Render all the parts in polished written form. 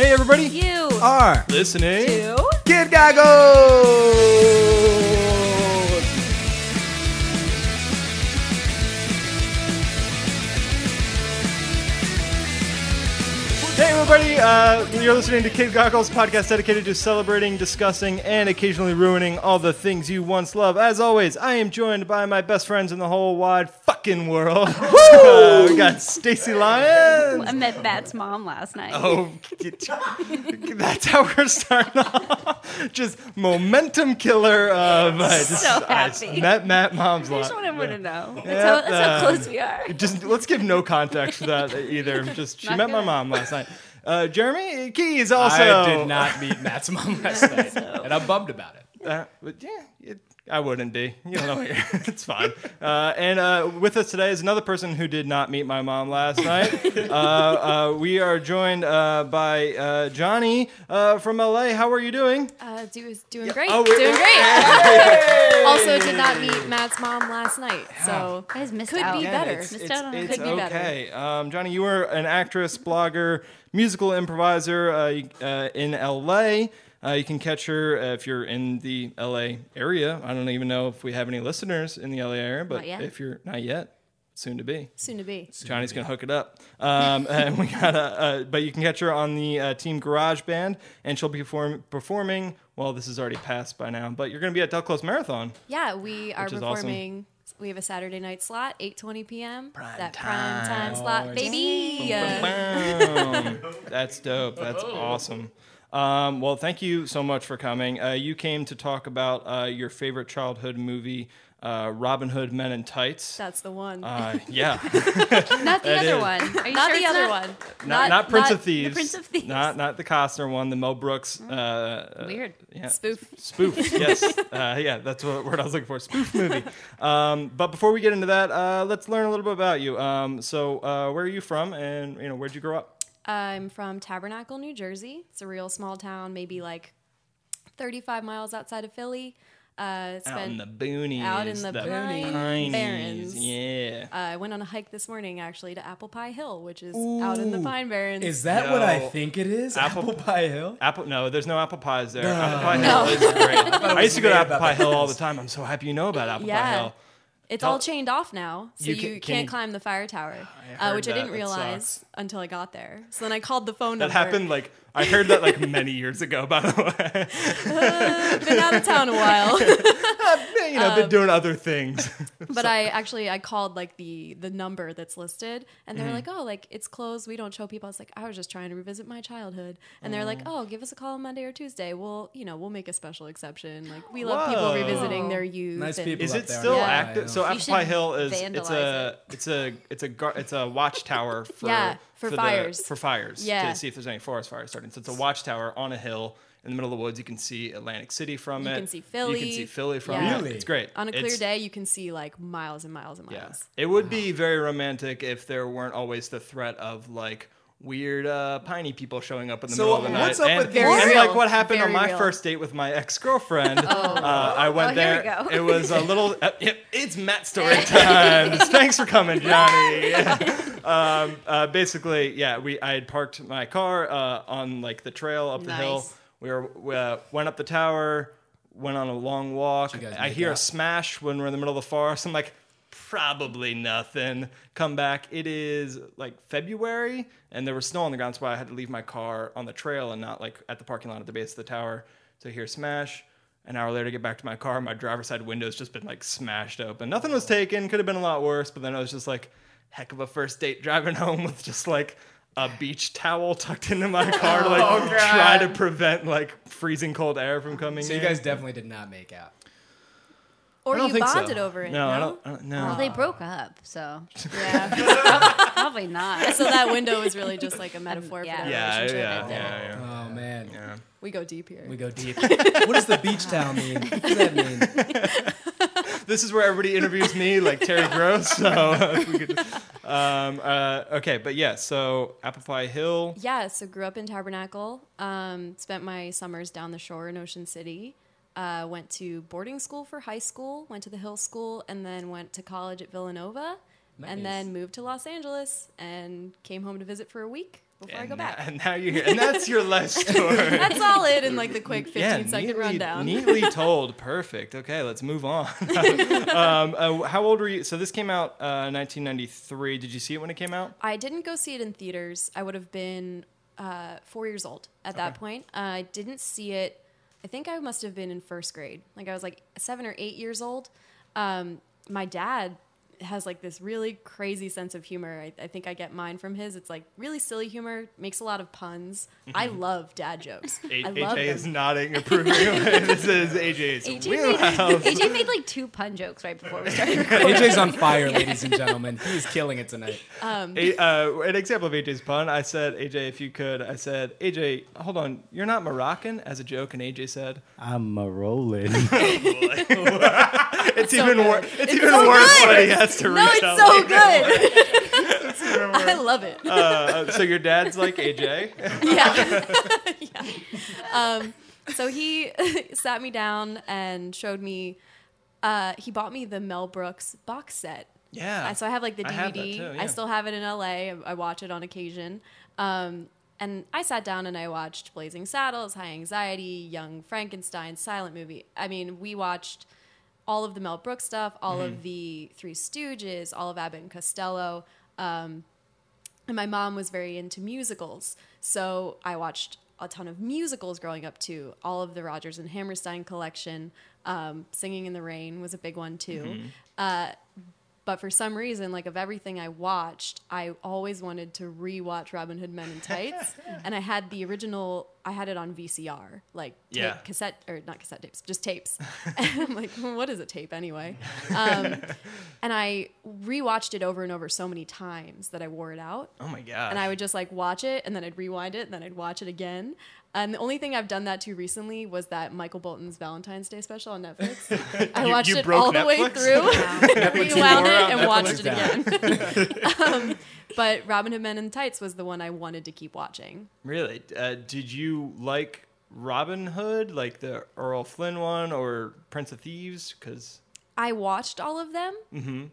Hey, everybody. You are listening to Kid Goggles. Hey, everybody. You're listening to Kid Goggles, podcast dedicated to celebrating, discussing, and occasionally ruining all the things you once loved. As always, I am joined by my best friends in the whole wide fucking world. We got Stacy Lyons. I met Bat's mom last night. Oh, that's how we're starting off. Just momentum killer. So happy. I met Matt mom's last night. I just want everyone to know. That's how close we are. Just let's give no context to that either. Just she met my mom last night. Jeremy Key is also. I did not meet Matt's mom last night, and I'm bummed about it. But yeah. I wouldn't be. You don't know here. It's fine. And with us today is another person who did not meet my mom last night. We are joined by Johnny from LA. How are you doing? Doing great. Oh, doing great. Also did not meet Matt's mom last night. So I missed could out. Be yeah, better. Missed out on it. Could be okay. Better. Johnny, you were an actress, blogger, musical improviser in LA. You can catch her if you're in the LA area. I don't even know if we have any listeners in the LA area, but if you're not yet, soon to be. Soon to be. Johnny's going to hook it up. And we got but you can catch her on the Team Garage Band, and she'll be performing. Well, this is already passed by now, but you're going to be at Del Close Marathon. Yeah, we are performing. Awesome. We have a Saturday night slot, 8:20 p.m. Prime time slot, baby. That's dope. That's awesome. Well, thank you so much for coming. You came to talk about your favorite childhood movie, Robin Hood Men in Tights. That's the one. Yeah. Not the other one. Are you not sure the other one. Not Prince of Thieves. The Prince of Thieves. Not the Costner one. The Mel Brooks. Weird. Yeah. Spoof. Yes. Yeah. That's what word I was looking for. Spoof movie. But before we get into that, let's learn a little bit about you. So where are you from, and where'd you grow up? I'm from Tabernacle, New Jersey. It's a real small town, maybe 35 miles outside of Philly. Out in the boonies. Out in the Pine Barrens. Yeah. I went on a hike this morning, actually, to Apple Pie Hill, which is out in the Pine Barrens. Is that what I think it is? Apple Pie Hill? No, there's no apple pies there. Apple Pie Hill is great. I used to go to Apple Pie Hill all the time. I'm so happy you know about Apple Pie Hill. It's all chained off now, so you can't climb the fire tower, which I didn't realize until I got there. So then I called the phone number. That happened, I heard that, many years ago, by the way. Been out of town a while. Been doing other things. But so. I called, the number that's listed, and they're it's closed, we don't show people. I was like, I was just trying to revisit my childhood. And they're like, oh, give us a call on Monday or Tuesday. We'll, we'll make a special exception. We love people revisiting their youth. Nice people is it still active? So Apple Pie Hill is it's a watchtower for for fires. For fires. Yeah. To see if there's any forest fires starting. So it's a watchtower on a hill in the middle of the woods. You can see Atlantic City from it. You can see Philly. From it. Really? It's great. On a clear day, you can see miles and miles and miles. Yeah. It would be very romantic if there weren't always the threat of weird piney people showing up in the middle of the night. What's up with this? And what happened on my first date with my ex-girlfriend, I went there. Here we go. It was a little... it's Matt story time. Thanks for coming, Johnny. I had parked my car on the trail up the hill. We went up the tower, went on a long walk. I hear a smash when we're in the middle of the forest. I'm like... probably nothing. Come back. It is February, and there was snow on the ground, so I had to leave my car on the trail and not at the parking lot at the base of the tower. So here, smash. An hour later, get back to my car. My driver's side window's just been smashed open. Nothing was taken. Could have been a lot worse, but then I was just heck of a first date driving home with just a beach towel tucked into my car to try to prevent freezing cold air from coming in. So you guys definitely did not make out. Or you bonded over it. No, I don't. No. Well, they broke up, so yeah, probably not. So that window is really just a metaphor for that relationship. Yeah. Oh man, yeah. We go deep here. What does the beach towel mean? What does that mean? This is where everybody interviews me, like Terry Gross. So we could just, okay, but yeah. So Apple Pie Hill. Yeah. So grew up in Tabernacle. Spent my summers down the shore in Ocean City. Went to boarding school for high school, went to the Hill School, and then went to college at Villanova, and then moved to Los Angeles and came home to visit for a week, before I go back. And now you're here. And that's your life story. That's all it in like the quick 15-second rundown. Neatly told. Perfect. Okay, let's move on. How old were you? So this came out 1993. Did you see it when it came out? I didn't go see it in theaters. I would have been 4 years old at that point. I didn't see it. I think I must have been in first grade. Like I was like 7 or 8 years old. My dad has like this really crazy sense of humor. I think I get mine from his. It's like really silly humor, makes a lot of puns. I love dad jokes. AJ is nodding approving. This is AJ's wheelhouse. AJ made like two pun jokes right before we started recording. AJ's on fire, ladies and gentlemen. He's killing it tonight. An example of AJ's pun, I said, AJ, if you could, I said, AJ, hold on, you're not Moroccan as a joke, and AJ said, I'm Marolin. It's so even worse. It's even so worse when he has to reach out. No, it's so good. It's even worse. I love it. So your dad's like AJ. Yeah. So he sat me down and showed me. He bought me the Mel Brooks box set. Yeah. So I have like the DVD. I have that too, yeah. I still have it in LA. I watch it on occasion. And I sat down and I watched Blazing Saddles, High Anxiety, Young Frankenstein, Silent Movie. I mean, we watched all of the Mel Brooks stuff, all of the Three Stooges, all of Abbott and Costello. And my mom was very into musicals. So I watched a ton of musicals growing up too. All of the Rodgers and Hammerstein collection. Singing in the Rain was a big one too. But for some reason, like of everything I watched, I always wanted to rewatch Robin Hood Men in Tights. And I had the original, I had it on VCR, like tape, cassette, or not cassette tapes, just tapes. And I'm like, well, what is a tape anyway? And I rewatched it over and over so many times that I wore it out. Oh my God. And I would just like watch it and then I'd rewind it and then I'd watch it again. And the only thing I've done that to recently was that Michael Bolton's Valentine's Day special on Netflix. I watched it all the way through, rewound it, and watched it again. But Robin Hood Men in Tights was the one I wanted to keep watching. Really? Did you like Robin Hood, like the Errol Flynn one, or Prince of Thieves? Because I watched all of them. Mm-hmm.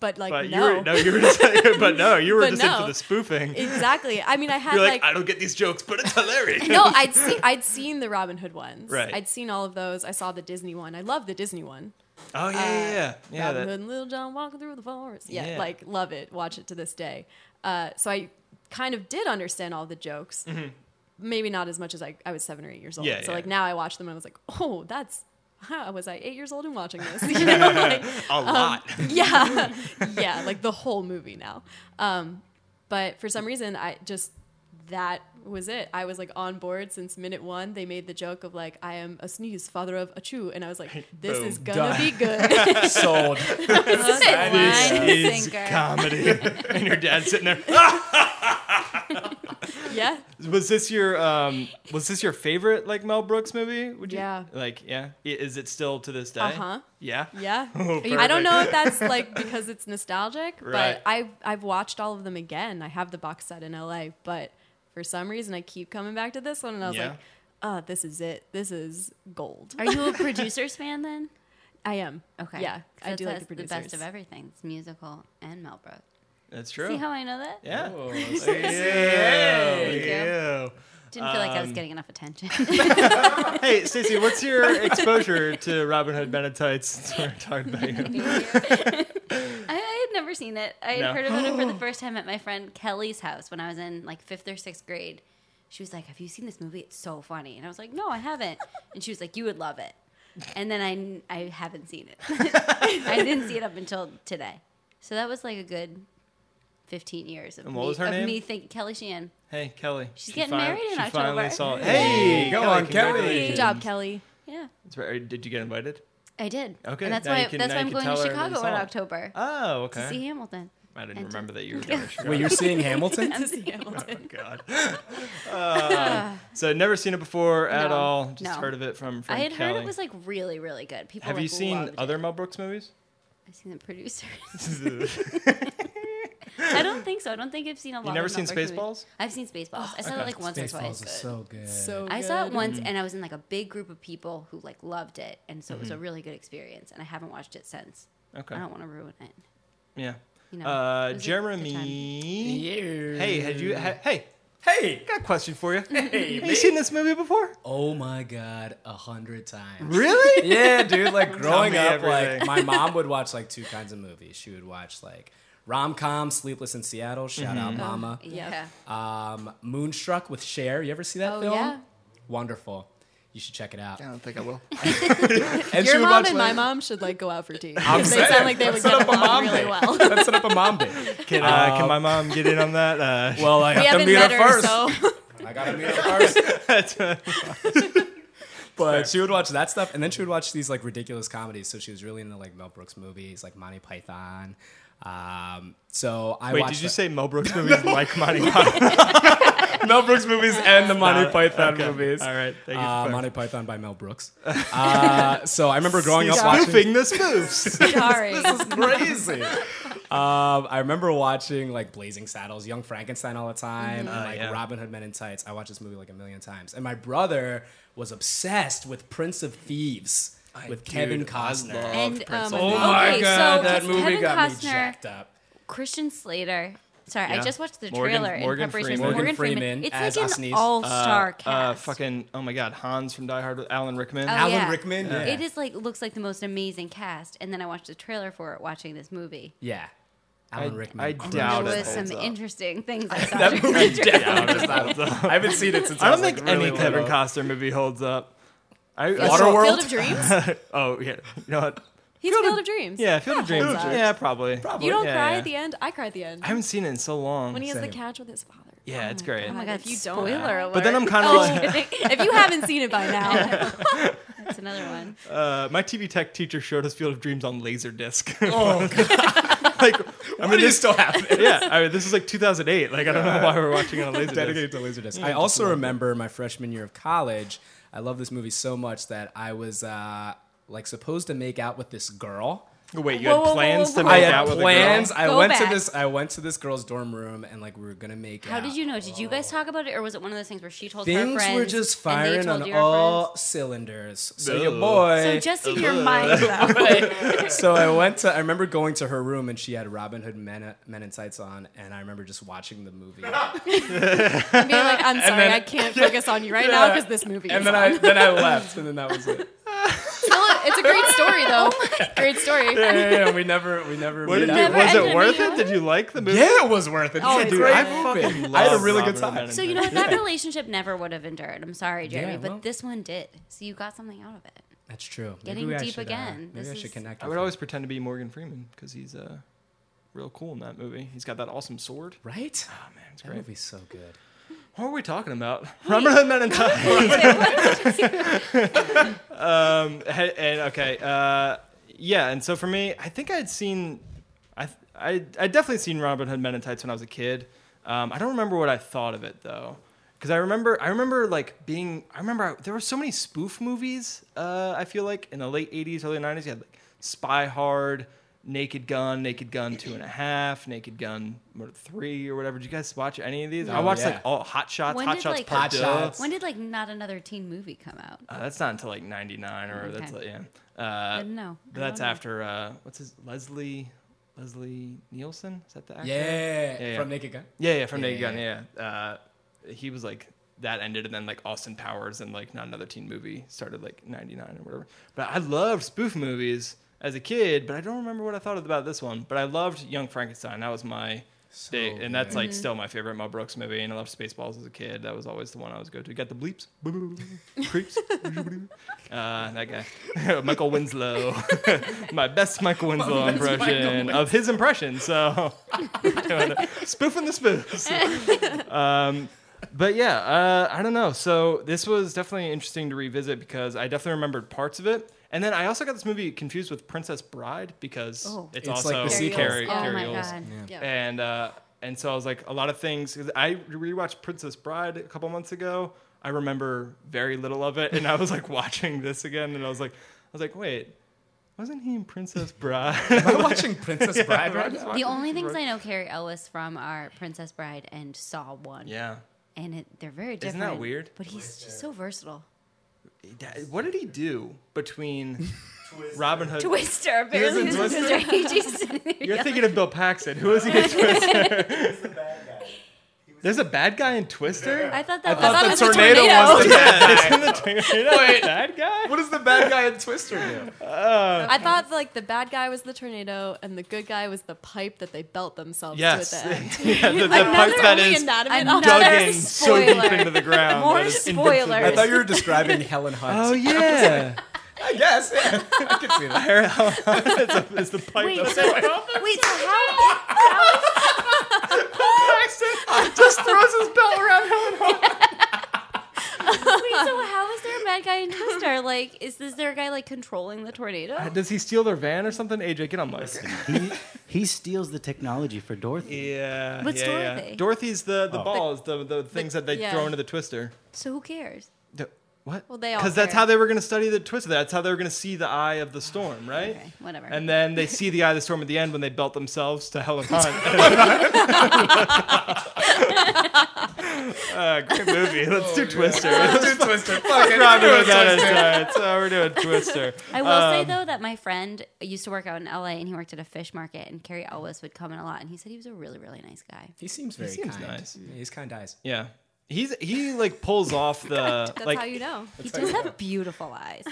But like but no. You were just into the spoofing. Exactly. I mean, I had You're like I don't get these jokes, but it's hilarious. No, I'd seen the Robin Hood ones. Right. I'd seen all of those. I saw the Disney one. I love the Disney one. Oh yeah. Robin Hood and Little John walking through the forest. Yeah, like love it. Watch it to this day. So I kind of did understand all the jokes. Mm-hmm. Maybe not as much as I was 7 or 8 years old. Yeah, so like now I watch them and I was like, oh, that's. Was I 8 years old and watching this? You know, like, a lot. Yeah, like the whole movie now. But for some reason, that was it. I was like on board since minute one. They made the joke of like, I am a sneeze, father of a chew. And I was like, this is gonna be good. Sold. This is comedy. And your dad's sitting there. Yeah. Was this your favorite like Mel Brooks movie? Is it still to this day? Yeah. Oh, I don't know if that's like because it's nostalgic, but I've watched all of them again. I have the box set in LA, but for some reason I keep coming back to this one and I was like, "Oh, this is it. This is gold." Are you a Producers fan then? I am. Okay. Yeah. I do like the Producers. The best of everything. It's musical and Mel Brooks. That's true. See how I know that? Yeah. Oh, yeah. Didn't feel like I was getting enough attention. Hey, Stacey, what's your exposure to Robin Hood Men in Tights? I had never seen it. I had heard about it for the first time at my friend Kelly's house when I was in like 5th or 6th grade. She was like, "Have you seen this movie? It's so funny." And I was like, "No, I haven't." And she was like, "You would love it." And then I haven't seen it. I didn't see it up until today. So that was like a good 15 years of Kelly Sheehan. Hey, Kelly. She's getting married in October. Finally saw it. Hey, go on, Kelly. Good job, Kelly. Yeah. Did you get invited? I did. Okay. And that's why I'm going to Chicago in October. Oh, okay. To see Hamilton. I didn't remember that you were going to Chicago. Well, you're seeing Hamilton? I'm seeing Hamilton. Oh, God. So I'd never seen it before at all. Just heard of it from Kelly. I had heard it was like really, really good. People Have you seen other Mel Brooks movies? I've seen The Producers. I don't think so. I don't think I've seen a lot. You've never seen Spaceballs? I've seen Spaceballs. I saw it like once or twice. Spaceballs is so good. I saw it once, and I was in like a big group of people who like loved it, and so it was a really good experience. And I haven't watched it since. Okay. I don't want to ruin it. Yeah. You know, Jeremy. Hey, had you? Hey, Hey, got a question for you. Hey, have you seen this movie before? Oh my God, 100 times. Really? Yeah, dude. Like growing up, everything. Like my mom would watch like two kinds of movies. She would watch like rom-com, Sleepless in Seattle. Shout out, Mama. Yeah. Moonstruck with Cher. You ever see that film? Yeah. Wonderful. You should check it out. I don't think I will. And your mom watch, and like, my mom should like go out for tea. They sound like they would get along really well. Let's set up a mom date. Can my mom get in on that? Well, I have to meet her first. I got to meet her first. But she would watch that stuff, and then she would watch these like ridiculous comedies. So she was really into like Mel Brooks movies, like Monty Python. Wait, did you say Mel Brooks movies like Monty Python? Mel Brooks movies and the Monty Python movies. All right, thank you. Monty Python by Mel Brooks. So I remember growing up watching this moves. Sorry, this is crazy. I remember watching like Blazing Saddles, Young Frankenstein all the time, and like Robin Hood Men in Tights. I watched this movie like 1,000,000 times, and my brother was obsessed with Prince of Thieves with Kevin Costner. Oh my god, that movie got me jacked up. Christian Slater. Sorry, I just watched the trailer in preparation for Morgan Freeman. It's like an all-star cast. Oh my God, Hans from Die Hard with Alan Rickman. Alan Rickman? Yeah. It is like, looks like the most amazing cast. And then I watched the trailer for it watching this movie. Yeah. Alan Rickman. I doubt it. There was some interesting things I saw. That movie definitely holds up. I haven't seen it since I was like really little. I don't think any Kevin Costner movie holds up. Waterworld? Field of Dreams? Oh, yeah. You know what? He's Field of Dreams. Yeah, Field of Dreams. Yeah, probably. You don't cry at the end? I cry at the end. I haven't seen it in so long. When he has the catch with his father. Yeah, it's great. Oh my God, spoiler alert. But then I'm kind of like... If you haven't seen it by now... That's another one. My TV tech teacher showed us Field of Dreams on Laserdisc. Oh, God. This still happening? Yeah, this is like 2008. Like, I don't know why we're watching it on Laserdisc. Dedicated to Laserdisc. I also remember my freshman year of college. I love this movie so much that I was... supposed to make out with this girl. Wait, you had plans to make out with a girl? I had plans. I went to this girl's dorm room, and we were gonna make out. How did you know? Did you guys talk about it, or was it one of those things where she told her friends? Things were just firing on all cylinders. So your boy. So just in your mind, that way. So I remember going to her room, and she had Robin Hood Men in Tights on, and I remember just watching the movie. And being like, I'm sorry, I can't focus on you right now because this movie. And then I left, and then that was it. It's a great story, though. Great story. Yeah. We never. Was it worth it? Did you like the movie? Yeah, it was worth it. Oh, yeah, dude, I had a really good time. So you know what? That relationship never would have endured. I'm sorry, Jeremy, but this one did. So you got something out of it. That's true. Getting deep again. Maybe I should connect. I would always pretend to be Morgan Freeman because he's real cool in that movie. He's got that awesome sword. Right? Oh man, it's great. That movie's so good. What were we talking about? Remember the Men in Tights? And so for me, I think I'd definitely seen Robin Hood Men in Tights when I was a kid. I don't remember what I thought of it though, because I remember there were so many spoof movies. I feel like in the late '80s, early '90s, you had like Spy Hard, Naked Gun 2.5, Naked Gun 3 or whatever. Did you guys watch any of these? No, I watched all Hot Shots, Hot Shots. When did Not Another Teen Movie come out? That's not until 99 or okay. That's no. That's after what's his Leslie Nielsen? Is that the actor? Yeah. From Naked Gun. Yeah, from Naked Gun. Yeah. He was that ended, and then Austin Powers and Not Another Teen Movie started 99 or whatever. But I loved spoof movies as a kid, but I don't remember what I thought about this one. But I loved Young Frankenstein. That was my date, and that's still my favorite Mel Brooks movie. And I loved Spaceballs as a kid. That was always the one I was go to. Got the bleeps, creeps, that guy, Michael Winslow, my best Michael Winslow impression of his impression. So spoofing the spoofs. But yeah, I don't know. So this was definitely interesting to revisit because I definitely remembered parts of it. And then I also got this movie confused with Princess Bride because it's also Carrie. Oh my God. Yeah. And so I was a lot of things. I rewatched Princess Bride a couple months ago. I remember very little of it, and I was watching this again, and I was like, wait, wasn't he in Princess Bride? Am I watching Princess Bride right now? The only things I know Carrie Ellis from are Princess Bride and Saw 1. Yeah, and they're very different. Isn't that weird? But he's just so versatile. What did he do between Robin Hood? Twister. Apparently Twister. You're thinking of Bill Paxton. Who is he in Twister? He was the bad guy. He was There's a bad guy in Twister? I thought that was the tornado. Was the bad guy. Wait, bad guy? What does the bad guy in Twister do? I thought like the bad guy was the tornado and the good guy was the pipe that they belt themselves to at the end. Yeah, the pipe that is dug in so deep into the ground. More spoilers. I thought you were describing Helen Hunt. Oh, yeah. I guess, yeah. I can see that. It's the pipe. How just throws his belt around Helen Hunt. Wait, so how is there a bad guy in Twister? Like, is there a guy, like, controlling the tornado? Does he steal their van or something? AJ, get on my He steals the technology for Dorothy. Yeah. What's Dorothy? Yeah. Dorothy's the balls, the things that they throw into the Twister. So who cares? What? Well, they all because that's how they were going to study the Twister. That's how they were going to see the eye of the storm, right? Okay, whatever. And then they see the eye of the storm at the end when they belt themselves to Helen Hunt. Great movie. Let's do Twister. Let's do Twister. Fuck it. We're doing Twister. I will say, though, that my friend used to work out in LA, and he worked at a fish market, and Carrie Elwes would come in a lot, and he said he was a really, really nice guy. He seems kind. Nice. Yeah, he's kind eyes. Yeah. He like pulls off the that's like, how you know he does have beautiful eyes.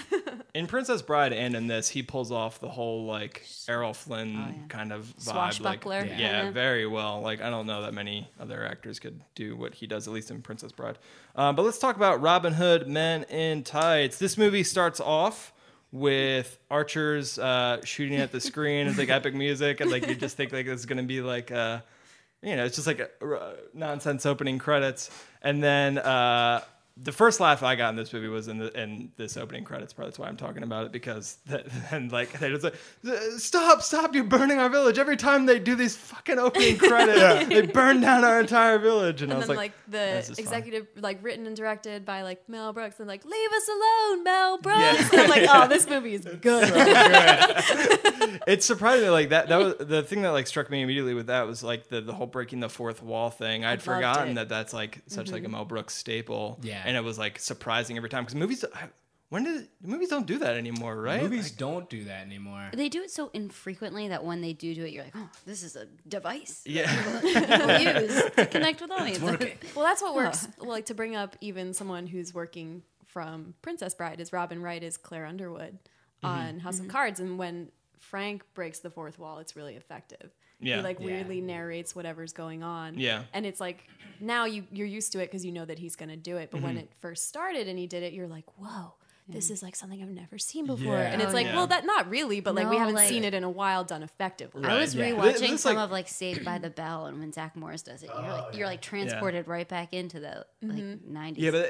In Princess Bride and in this, he pulls off the whole like Errol Flynn kind of vibe, swashbuckler. Like, yeah, very well. Like I don't know that many other actors could do what he does, at least in Princess Bride. But let's talk about Robin Hood Men in Tights. This movie starts off with archers shooting at the screen. It's like epic music, and like you just think like it's gonna be like. You know, it's just like a nonsense opening credits. And then the first laugh I got in this movie was in this opening credits part. That's why I'm talking about it, because they just like, stop, you're burning our village. Every time they do these fucking opening credits, they burn down our entire village. And I was then, like the executive, fine. Like written and directed by like Mel Brooks, and like, leave us alone, Mel Brooks. Yeah. And I'm like, oh, this movie is good. So good. It's surprising, like that was the thing that like struck me immediately with that was like the whole breaking the fourth wall thing. I'd forgotten that that's like such like a Mel Brooks staple. Yeah. And it was like surprising every time because movies don't do that anymore, right? Movies don't do that anymore. They do it so infrequently that when they do it, you're like, oh, this is a device. Yeah. People use to connect with audiences. Well, that's what works. Like to bring up even someone who's working from Princess Bride is Robin Wright is Claire Underwood on House of Cards, and when Frank breaks the fourth wall, it's really effective. Yeah. He like weirdly narrates whatever's going on. Yeah. And it's like now you're used to it because you know that he's going to do it. But when it first started and he did it, you're like, whoa, this is like something I've never seen before. Yeah. And it's like, well, that not really, but like we haven't seen it in a while done effectively. Right. I was rewatching some of like Saved by the Bell, and when Zach Morris does it, you're like transported right back into the like 90s. Yeah,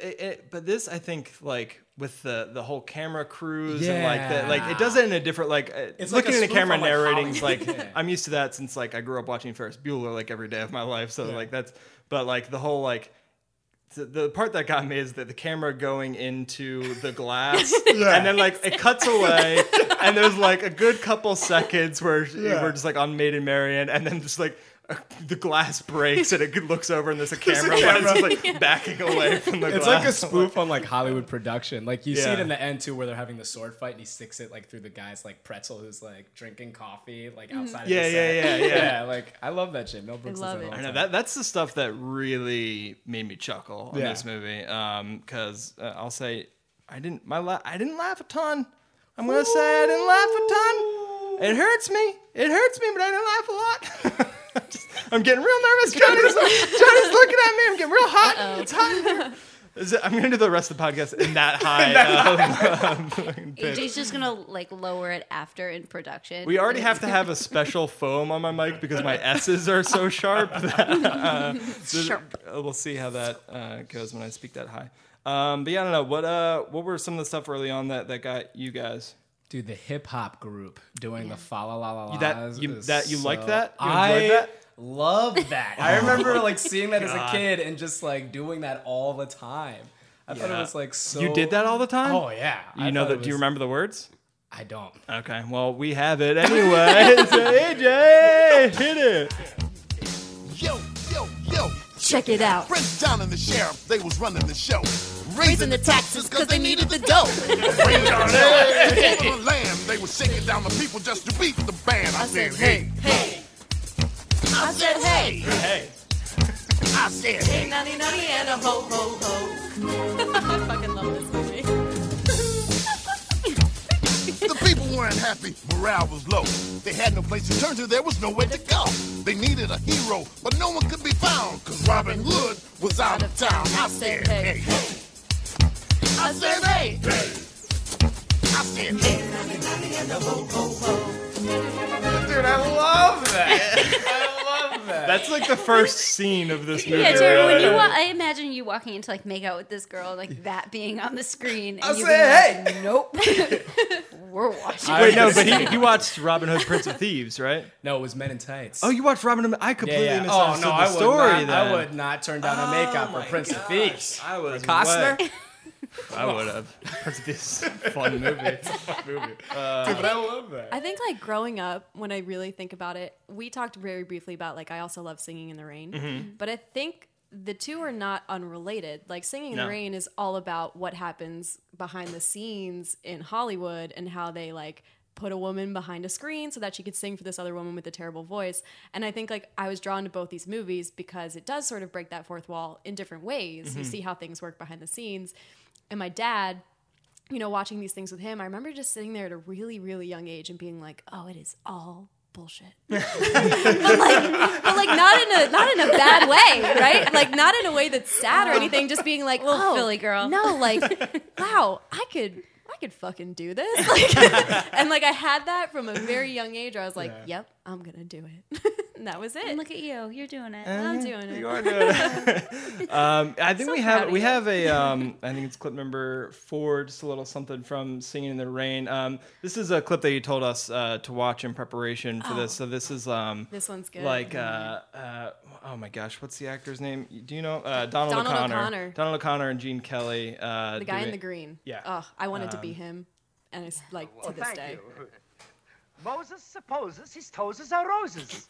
but this I think like with the whole camera crews and like it does it in a different like it's looking like in the camera narrating. Like I'm used to that since like I grew up watching Ferris Bueller like every day of my life. So like that's but like the whole like. The part that got me is that the camera going into the glass and then like it cuts away and there's like a good couple seconds where we're just like on Maid and Marian, and then just like the glass breaks and it looks over and there's a camera. It's like backing away from the glass. It's like a spoof on like Hollywood production. Like you see it in the end too, where they're having the sword fight and he sticks it like through the guy's like pretzel who's like drinking coffee like outside. Yeah, of the set. Yeah. Like I love that shit. Mel Brooks does it all the time. I know that's the stuff that really made me chuckle on this movie. Because I'll say I didn't laugh a ton. I'm gonna say I didn't laugh a ton. It hurts me, but I didn't laugh a lot. I'm getting real nervous. Johnny's looking at me. I'm getting real hot. Uh-oh. It's hot in here. I'm going to do the rest of the podcast in that high. AJ's just going to like lower it after in production. We already have to have a special foam on my mic because my S's are so sharp. We'll see how that goes when I speak that high. But yeah, I don't know. What were some of the stuff early on that got you guys? Dude, the hip hop group doing the fa la la la la. Like that? I love that. I remember like seeing that as a kid and just like doing that all the time. I thought it was like so. You did that all the time? Oh yeah. Do you remember the words? I don't. Okay. Well, we have it anyway. It's AJ, hit it. Yo. Check it out. Prince John and the Sheriff, they was running the show. Raising the taxes because they needed the dough. The land, they were shaking down the people just to beat the band. I said, hey. I said, hey. house there. Hey, nanny, nanny, and a ho, ho, ho. I fucking love this movie. The people weren't happy. Morale was low. They had no place to turn to. There was nowhere to go. They needed a hero, but no one could be found, because Robin Hood was out of town. I said, hey, hey. I said, hey, hey. I said, hey, nanny, nanny, and a ho, ho, ho. Dude, I love that. That's like the first scene of this movie. Yeah, Jerry, when you I imagine you walking into like make out with this girl, like that being on the screen. And I'll you say, hey, like, nope, we're watching. Wait, no, but he watched Robin Hood, Prince of Thieves, right? No, it was Men in Tights. Oh, you watched Robin Hood? I completely misunderstood the story. Not, then. I would not turn down a makeup for Prince of Thieves. I was Costner. I would have. Prince of Thieves, fun movie. It's a fun movie. But I love that. I think like growing up, when I really think about it, we talked very briefly about like I also love Singing in the Rain, but I think the two are not unrelated. Like Singing in the Rain is all about what happens behind the scenes in Hollywood and how they like put a woman behind a screen so that she could sing for this other woman with a terrible voice. And I think like I was drawn to both these movies because it does sort of break that fourth wall in different ways. You see how things work behind the scenes. And my dad, you know, watching these things with him, I remember just sitting there at a really, really young age and being like, oh, it is all bullshit. but like not in a bad way, right? Like not in a way that's sad or anything, just being like, oh, Philly girl. No, like, wow, I could fucking do this. Like, and like I had that from a very young age where I was like, yep, I'm going to do it. And that was it. And look at you. You're doing it. I'm doing it. You are doing it. I think so we have a, I think it's clip number 4, just a little something from Singing in the Rain. This is a clip that you told us to watch in preparation for this. So this is... this one's good. Like, oh my gosh, what's the actor's name? Do you know? Donald O'Connor. Donald O'Connor and Gene Kelly. The guy in the green. Yeah. Oh, I wanted to be him. And it's like, to this day. You. Moses supposes his toes are roses.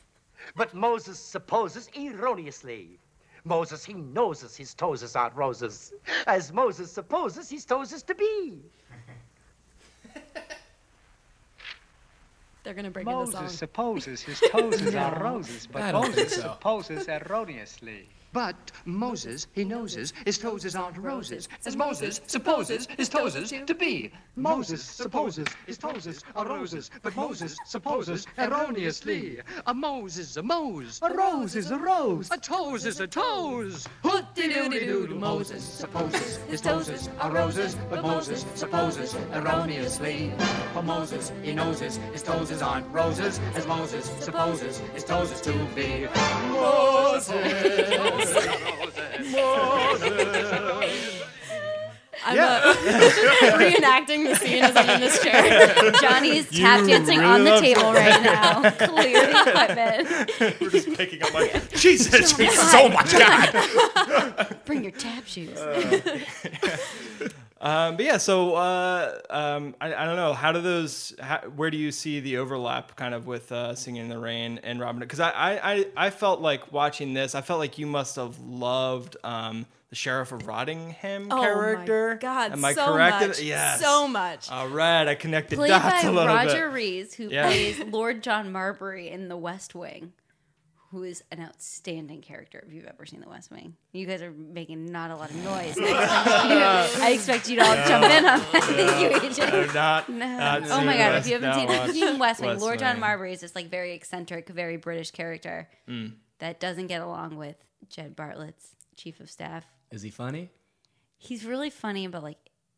But Moses supposes erroneously. Moses, he knowses his toes are roses, as Moses supposes his toes to be. They're going to bring in the song. Moses supposes his toes are roses, but Moses supposes erroneously. But Moses, he knowses his toes aren't roses, as Moses supposes his toes to be. Moses supposes his toes are roses, but Moses supposes erroneously. A Moses is a Mose, a rose is a rose, a toes is a toes. Hoot-de-doo-de-doo, Moses supposes his toes are roses, but Moses supposes erroneously. For Moses, he knowses his toes aren't roses, as Moses supposes his toes to be. Moses! I'm reenacting the scene as I'm in this chair. Johnny's tap dancing really on the table right now. Clear the equipment. We're just picking up like, Jesus, he's so much God. Bring your tap shoes. But yeah, so I don't know. How do those? Where do you see the overlap, kind of, with Singing in the Rain and Robin Hood? Because I felt like watching this. I felt like you must have loved the Sheriff of Rottingham character. Oh my God! Am I correct? Much. Yes, so much. All right, I connected dots a little bit. Played by Roger Rees, who plays Lord John Marbury in The West Wing, who is an outstanding character if you've ever seen The West Wing. You guys are making not a lot of noise. I expect you to all jump in on that. Thank you, AJ. Oh my God, if you haven't seen West Wing, Lord John Marbury is this like very eccentric, very British character that doesn't get along with Jed Bartlett's chief of staff. Is he funny? He's really funny, but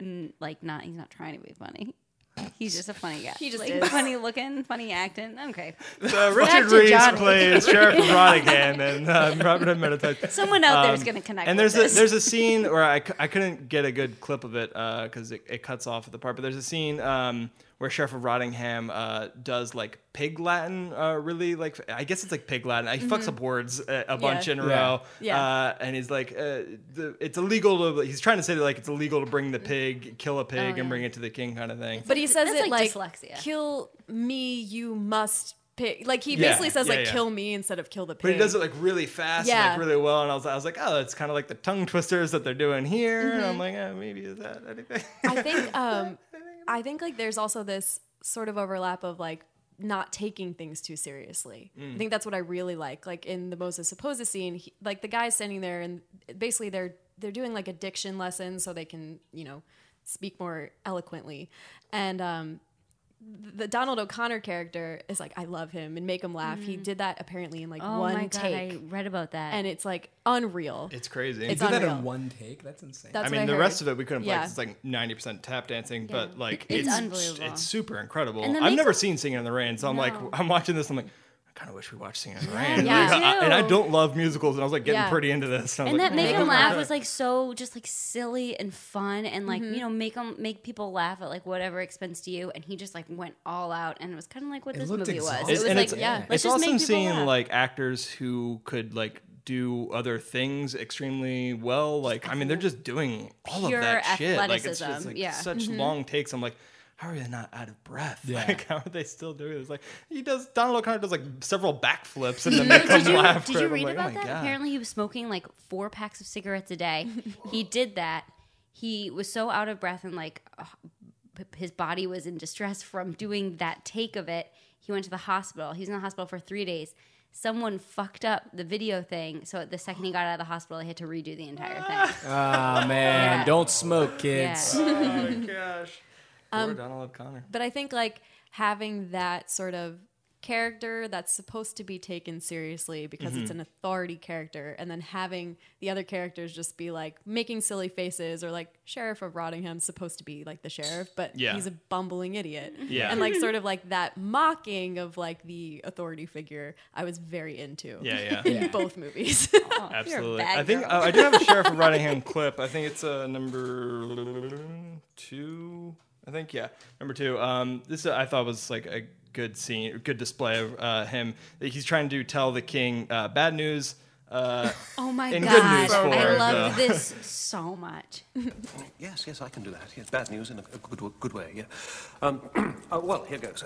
he's not trying to be funny. He's just a funny guy. He just is. Funny looking, funny acting. Okay. So Richard Rees plays Sheriff of Rottingham and Robin Hood Men in Tights. Someone out there is going to connect and with this. And there's a scene where I couldn't get a good clip of it because it cuts off at the part, but there's a scene where Sheriff of Rottingham does like pig Latin, really like I guess it's like pig Latin. He fucks up words a bunch in a row, and he's like, it's illegal to. He's trying to say that like it's illegal to bring the pig, kill a pig, and bring it to the king, kind of thing. But he says that's it like dyslexia. Kill me, you must. Pig. Like he basically says like kill me instead of kill the pig. But he does it like really fast and like really well. And I was like, oh, it's kind of like the tongue twisters that they're doing here. And I'm like, maybe is that anything? I think like there's also this sort of overlap of like not taking things too seriously. I think that's what I really like. Like in the Moses Supposes scene, he, like the guy's standing there and basically they're doing like a diction lesson so they can, you know, speak more eloquently. And the Donald O'Connor character is like, I love him and make him laugh. He did that apparently in like one take. I read about that. And it's like unreal. It's crazy. It's did that in one take? That's insane. That's I mean, the rest of it we couldn't play. It's like 90% tap dancing, but like it's unbelievable. It's super incredible. I've never seen Singing in the Rain, so I'm like, I'm watching this, I'm like, kind of wish we watched Singing in the Rain. And I don't love musicals, and I was like getting pretty into this. And that Make Them Laugh was like so just like silly and fun and like, you know, make people laugh at like whatever expense to you. And he just like went all out, and it was kind of like what this movie was. It was like, it's awesome seeing like actors who could like do other things extremely well. Like, I mean, they're just doing all of that shit. Like, it's just like such long takes. I'm like, how are they not out of breath? Yeah. Like, how are they still doing this? Like, he does, Donald O'Connor does like several backflips and then they come laugh. Did you read about that? God. Apparently, he was smoking like 4 packs of cigarettes a day. He did that. He was so out of breath and like his body was in distress from doing that take of it. He went to the hospital. He was in the hospital for 3 days. Someone fucked up the video thing, so the second he got out of the hospital, he had to redo the entire thing. Oh, man. Yeah. Don't smoke, kids. Yeah. Oh, my gosh. Or Donald O'Connor. But I think like having that sort of character that's supposed to be taken seriously because it's an authority character, and then having the other characters just be like making silly faces, or like Sheriff of Rottingham's supposed to be like the sheriff, but he's a bumbling idiot. Yeah. And like sort of like that mocking of like the authority figure, I was very into in both movies. Oh, absolutely. I think I do have a Sheriff of Rottingham clip. I think it's number 2... I think, number 2. This I thought was like a good scene, good display of him. He's trying to tell the king bad news. Oh my God. Good news for I love this so much. Yes, I can do that. Yes, bad news in a good way. Yeah. Well, here goes.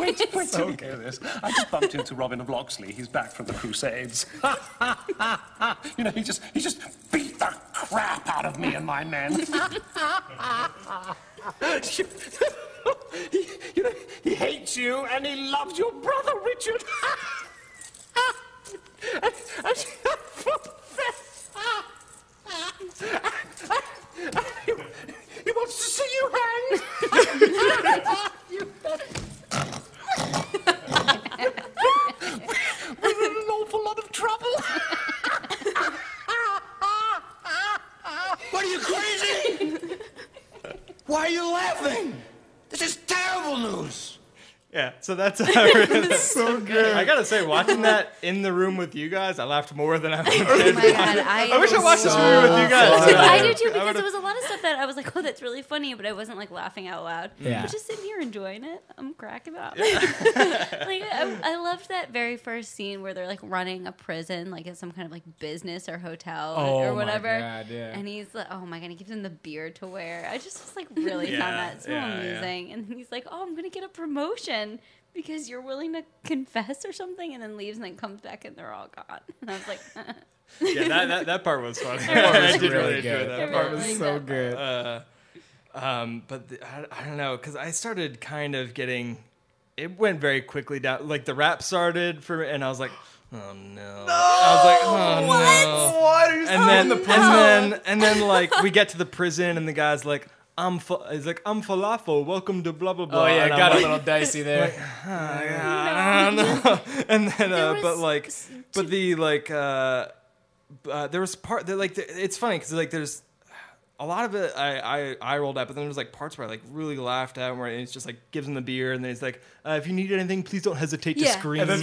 Wait till you hear this. I just bumped into Robin of Locksley. He's back from the Crusades. You know, he just beat the crap out of me and my men. You know, he hates you and he loves your brother Richard. He wants to see you hang. We're in an awful lot of trouble. What, are you crazy? Why are you laughing? This is terrible news. Yeah, so that's so good. I gotta say, watching that in the room with you guys, I laughed more than I ever did. Oh my God, I wish I watched this movie with you guys. I did too, because there was a lot of stuff that I was like, oh, that's really funny, but I wasn't like laughing out loud. Yeah. But just sitting here enjoying it, I'm cracking up. Yeah. Like I loved that very first scene where they're like running a prison, like at some kind of like business or hotel or whatever. Oh my God, yeah. And he's like, oh my God, he gives him the beer to wear. I just was like really found that so amusing. Yeah. And he's like, oh, I'm gonna get a promotion because you're willing to confess or something, and then leaves and then comes back and they're all gone. And I was like, that part was funny. I did really enjoy that. That part was so good. But I don't know, because I started kind of getting, it went very quickly down. Like the rap started for me, and I was like, oh no! I was like, oh what? No! What? And then like we get to the prison, and the guy's like, he's like, I'm falafel, welcome to blah blah blah. Oh yeah, and got a little dicey there. Like, I don't know. And then, there was part that like it's funny because like there's a lot of it I rolled at, but then there's like parts where I like really laughed at, where it's just like gives him the beer and then he's like, if you need anything, please don't hesitate to scream. And then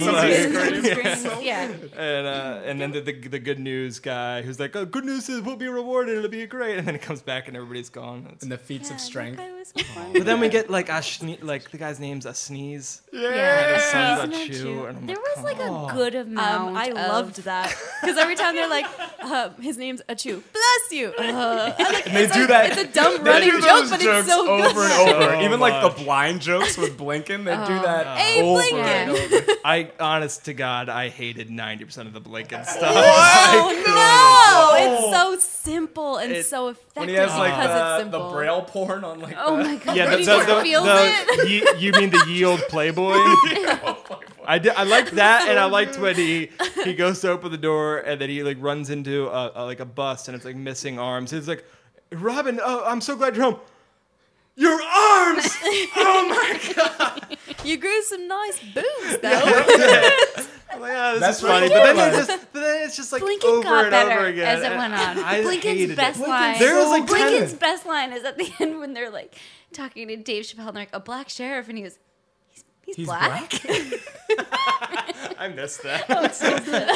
the good news guy who's like, oh, good news is we'll be rewarded. It'll be great. And then it comes back and everybody's gone. And the feats of strength. But then we get like the guy's name's A Sneeze. Yeah. And a chew. And there was like a good amount. I loved that because every time they're like, his name's A Chew. Bless you. And they do that. It's a dumb running joke, but it's so good. Over and over. Even like the blind jokes with Blinken, they do that. Hey, Blinken! I, honest to God, I hated 90% of the Blinken stuff. What? No! It's so so simple and so effective when he has, like, because it's simple. The braille porn on, like, oh my god, yeah, the you mean the ye olde Playboy? I like that, and I liked when he goes to open the door and then he like runs into a bust and it's like missing arms. It's like, Robin, I'm so glad you're home. Your arms! Oh my god! You grew some nice boobs, though. Yeah, that's funny. But then it's just like Blinken over and better over again. As it went on. Blinken's best line. Blinken's best line is at the end when they're like talking to Dave Chappelle and they're like, a black sheriff, and he goes, He's black? I missed that. Oh, it's so good.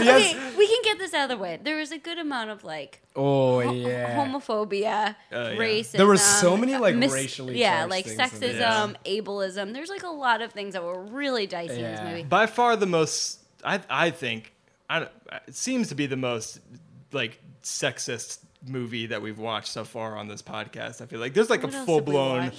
Okay, we can get this out of the way. There was a good amount of like homophobia, racism. There were so many like racially charged things sexism, ableism. There's like a lot of things that were really dicey in this movie. By far the most, I think, it seems to be the most like sexist movie that we've watched so far on this podcast. I feel like there's like a full blown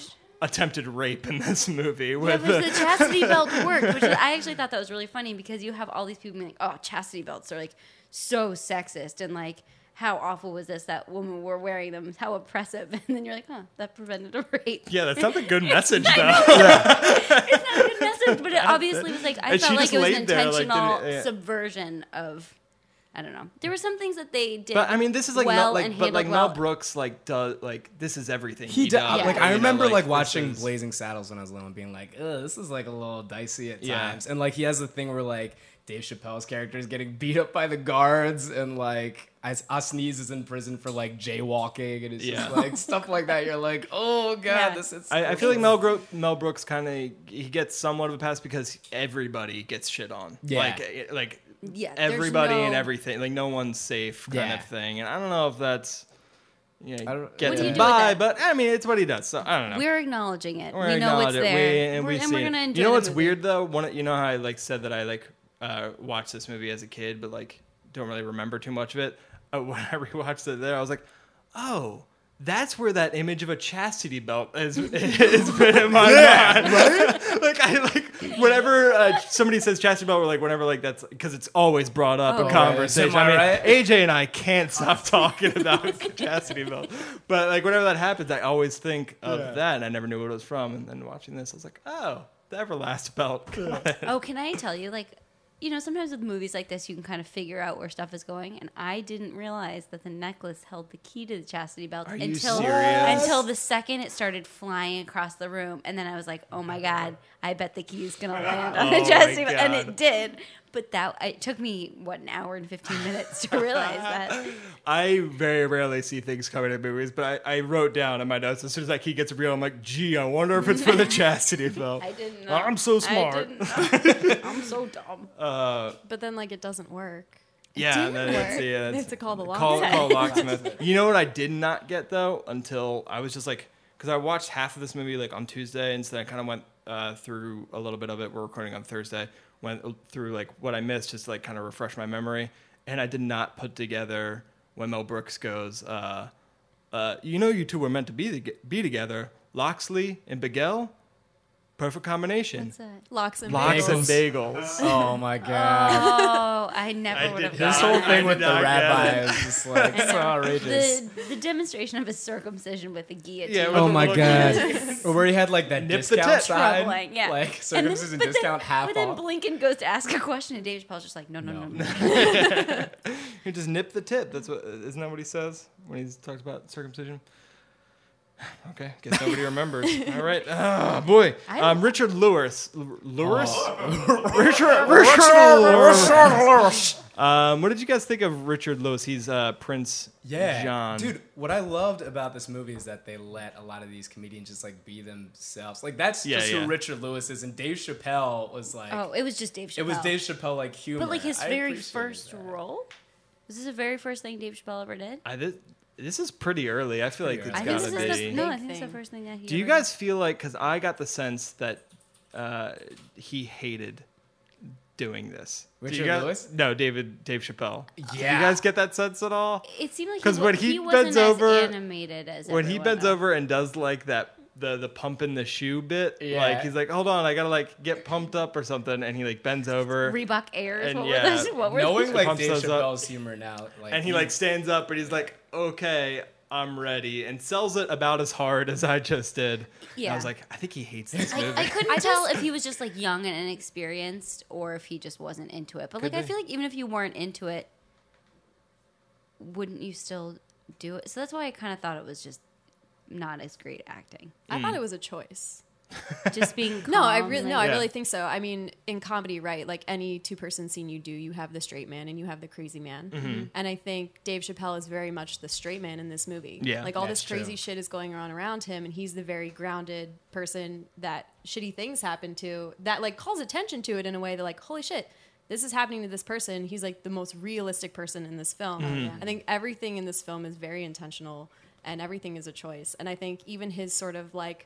attempted rape in this movie with the chastity belt worked, which I actually thought that was really funny because you have all these people being like, oh, chastity belts are like so sexist and like how awful was this that women were wearing them, how oppressive, and then you're like, huh, that prevented a rape. Yeah, that's not a good message though. It's not a good message, but it obviously was like I felt like it was an intentional subversion of, I don't know. There were some things that they did. But I mean, this is like Mel Brooks does this is everything he does. Yeah. Like I remember watching Blazing Saddles when I was little and being like, ugh, this is like a little dicey at times. And like he has the thing where like Dave Chappelle's character is getting beat up by the guards and like Asneez is in prison for like jaywalking and it's just like stuff like that. You're like, oh god, this is. I feel like Mel Brooks kind of he gets somewhat of a pass because everybody gets shit on. Yeah. Everybody and everything, like no one's safe kind of thing, and I don't know if that's get him by, but I mean it's what he does, so I don't know. We're acknowledging it. We know it's there, and we're gonna enjoy it. You know what's weird though? You know how I said that I watched this movie as a kid, but like don't really remember too much of it. When I rewatched it, I was like, oh. That's where that image of a chastity belt has been in my mind. Right? Whenever somebody says chastity belt, we're like, whenever that's because it's always brought up in conversation. AJ and I can't stop talking about chastity belt, but like whenever that happens, I always think of that, and I never knew what it was from. And then watching this, I was like, oh, the Everlast belt. Oh, can I tell you, sometimes with movies like this, you can kind of figure out where stuff is going, and I didn't realize that the necklace held the key to the chastity belt until the second it started flying across the room, and then I was like, oh my god, I bet the key is gonna land on the chastity belt, and it did. But it took me, an hour and 15 minutes to realize that. I very rarely see things covered in movies, but I wrote down in my notes, as soon as that key gets real, I'm like, gee, I wonder if it's for the chastity belt. I didn't know. I'm so smart. I didn't know. I'm so dumb. But then, it doesn't work. Yeah. They have to call the locksmith. Call locksmith. You know what I did not get, though, until I was just like, because I watched half of this movie, on Tuesday, and so then I kind of went through a little bit of it. We're recording on Thursday. Went through what I missed just to kind of refresh my memory, and I did not put together when Mel Brooks goes, you two were meant to be together, Loxley and Bagel, perfect combination. That's it. Lox and bagels. Oh my god! Oh, I never would have. This whole thing with the rabbi is just so outrageous. The demonstration of his circumcision with the guillotine. Yeah, oh my god! Where he had that nip discount sign, circumcision discount half off. But then Blinken goes to ask a question, and Dave Chappelle's just like, no. You just nip the tip. Isn't that what he says when he talks about circumcision? Okay, guess nobody remembers. All right. Oh, boy. Richard Lewis. Richard Lewis. What did you guys think of Richard Lewis? He's Prince John. Dude, what I loved about this movie is that they let a lot of these comedians just be themselves. That's just who Richard Lewis is. And Dave Chappelle was oh, it was just Dave Chappelle. It was Dave Chappelle humor. But his very first role? Was this the very first thing Dave Chappelle ever did? This is pretty early. I feel like it's got to be. No, I think it's the first thing that he Do you guys feel because I got the sense that he hated doing this. Richard Lewis? No, Dave Chappelle. Yeah. Do you guys get that sense at all? It seemed like he wasn't as animated as everyone. When he bends over and does that the pump in the shoe bit. Yeah. Like, he's like, hold on, I gotta like get pumped up or something, and he like bends over. Reebok Airs. And what were those? Knowing like Dave Chappelle's humor now, like, and he like stands up, and he's like, okay, I'm ready, and sells it about as hard as I just did. Yeah. And I was like, I think he hates this movie. I couldn't tell if he was just like young and inexperienced, or if he just wasn't into it. But like, I feel like even if you weren't into it, wouldn't you still do it? So that's why I kind of thought it was just not as great acting. I thought it was a choice. Just being calm. I really think so. I mean, in comedy, right? Like any two-person scene you do, you have the straight man and you have the crazy man. Mm-hmm. And I think Dave Chappelle is very much the straight man in this movie. Yeah, like all this crazy shit is going on around him, and he's the very grounded person that shitty things happen to, that like calls attention to it in a way that like, holy shit, this is happening to this person. He's like the most realistic person in this film. Mm-hmm. Yeah. I think everything in this film is very intentional, and everything is a choice. And I think even his sort of like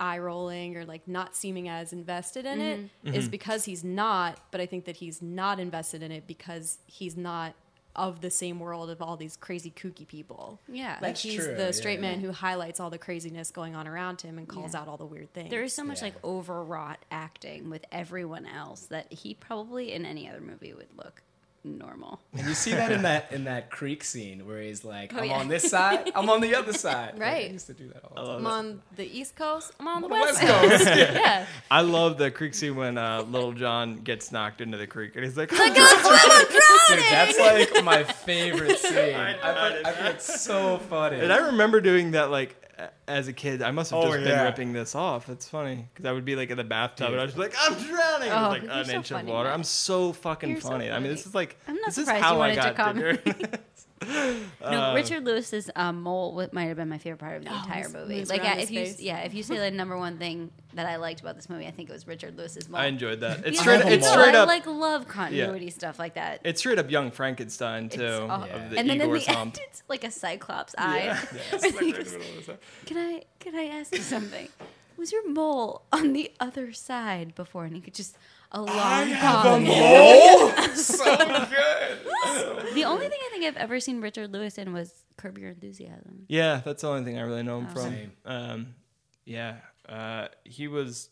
eye rolling or like not seeming as invested in mm-hmm. it mm-hmm. is because he's not, but I think that he's not invested in it because he's not of the same world of all these crazy kooky people. Yeah. Like that's he's true. The straight man who highlights all the craziness going on around him and calls out all the weird things. There is so much like overwrought acting with everyone else that he probably in any other movie would look normal. And you see that in that creek scene where he's like, I'm on this side, I'm on the other side. Right. Like, I used to do that all the time. I'm on the East Coast, I'm on the West Coast. Yeah. I love the creek scene when Little John gets knocked into the creek and he's like, I'm drowning. Dude, that's like my favorite scene. I think it's so funny. And I remember doing that like as a kid. I must have just been ripping this off. It's funny because I would be like in the bathtub and I was just like, I'm drowning. Oh, like an inch of water. Man. I'm so fucking funny. I mean, this is like, this is how I got to No, Richard Lewis's mole might have been my favorite part of the entire movie. Like, if you say the number one thing that I liked about this movie, I think it was Richard Lewis's mole. I enjoyed that. It's straight up. I like love continuity stuff like that. It's straight up Young Frankenstein too. Of the and then in the end, it's like a cyclops eye. Yeah. Can I ask you something? Was your mole on the other side before? And you could just. A long bomb. So good. The only thing I think I've ever seen Richard Lewis in was Curb Your Enthusiasm. Yeah, that's the only thing I really know him from. Same. He was.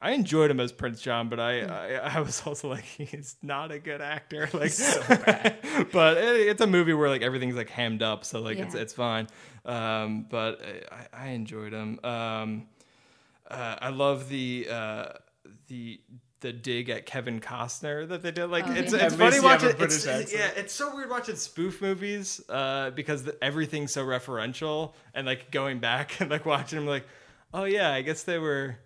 I enjoyed him as Prince John, but I was also like, he's not a good actor. Like, so bad. But it's a movie where like everything's like hammed up, so like it's fine. But I enjoyed him. I love the dig at Kevin Costner that they did, like it's funny watching. It's so weird watching spoof movies because everything's so referential, and like going back and like watching them, like, oh yeah, I guess they were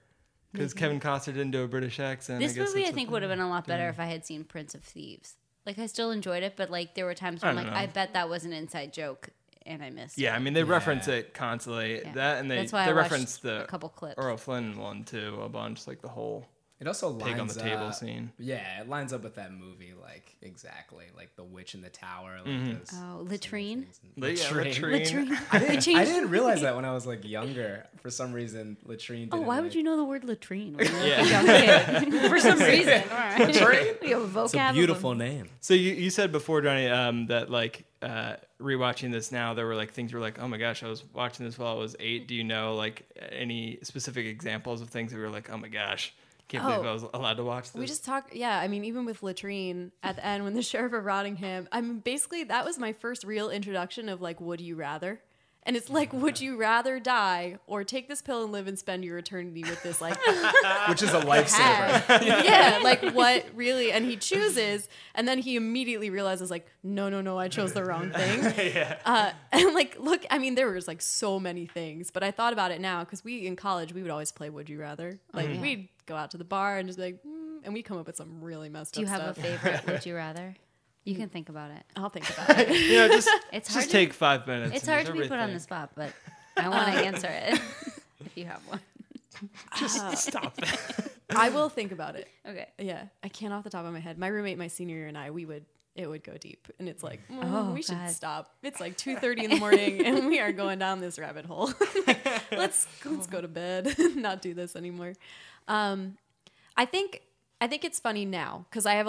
because Kevin Costner didn't do a British accent. This movie I think would have been a lot better if I had seen Prince of Thieves. Like I still enjoyed it, but like there were times when I bet that was an inside joke. And I missed. Yeah, it. I mean they reference it constantly. Yeah. That and they reference the a couple clips. Errol Flynn one too a bunch, like the whole. It also lines pig on the table scene. Yeah, it lines up with that movie like exactly, like The Witch in the Tower. Like Latrine. Latrine. I didn't realize that when I was like younger. For some reason, Latrine. Oh, why would you know the word latrine? For some reason, all right. Latrine. It's a beautiful name. So you said before, Johnny, that like. Rewatching this now, there were like things you were like, oh my gosh, I was watching this while I was 8. Do you know like any specific examples of things that were like, oh my gosh, can't believe I was allowed to watch this? We just talked, I mean, even with Latrine at the end when the sheriff of Rottingham, I mean, basically that was my first real introduction of like, would you rather? And it's like, would you rather die or take this pill and live and spend your eternity with this, like... Which is a lifesaver. Yeah, like, what really... And he chooses, and then he immediately realizes, like, no, I chose the wrong thing. And, like, look, I mean, there was, like, so many things, but I thought about it now, because we, in college, we would always play Would You Rather. Like, we'd go out to the bar and just be like, and we'd come up with some really messed up stuff. Do you have a favorite Would You Rather? You can think about it. I'll think about it. Just take 5 minutes. It's hard to be put on the spot, but I want to answer it if you have one. Just stop it. I will think about it. Okay. Yeah. I can't off the top of my head. My roommate, my senior year, and I, it would go deep. And it's like, we should stop. It's like 2:30 in the morning, and we are going down this rabbit hole. Let's go to bed and not do this anymore. I think it's funny now because I have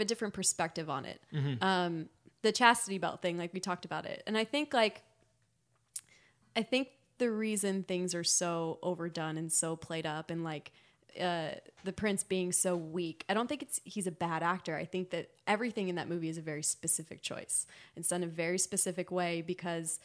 a different perspective on it. Mm-hmm. The chastity belt thing, like we talked about it. And I think the reason things are so overdone and so played up, and like the prince being so weak. I don't think he's a bad actor. I think that everything in that movie is a very specific choice. It's done a very specific way because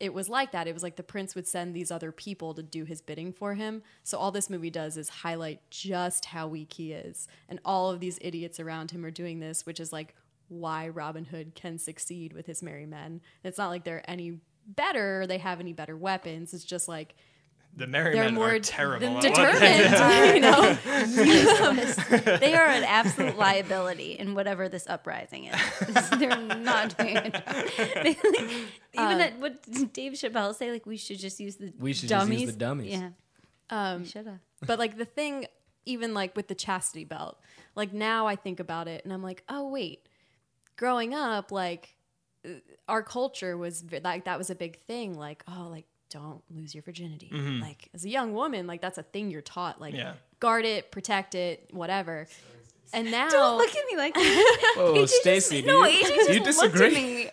it was like that. It was like the prince would send these other people to do his bidding for him. So all this movie does is highlight just how weak he is. And all of these idiots around him are doing this, which is like why Robin Hood can succeed with his merry men. And it's not like they're any better, they have any better weapons. It's just like, the merry men are terrible. Determined, you know. They are an absolute liability in whatever this uprising is. They're not doing a job. Even at what Dave Chappelle say, like, we should just use the dummies. Yeah, we should have. But like the thing, even like with the chastity belt, like now I think about it and I'm like, oh wait, growing up, like our culture was like that was a big thing. Like, oh, like, don't lose your virginity. Mm-hmm. Like as a young woman, like that's a thing you're taught, like guard it, protect it, whatever. And now don't look at me like that. Oh, Stacey, no, you disagree? Me.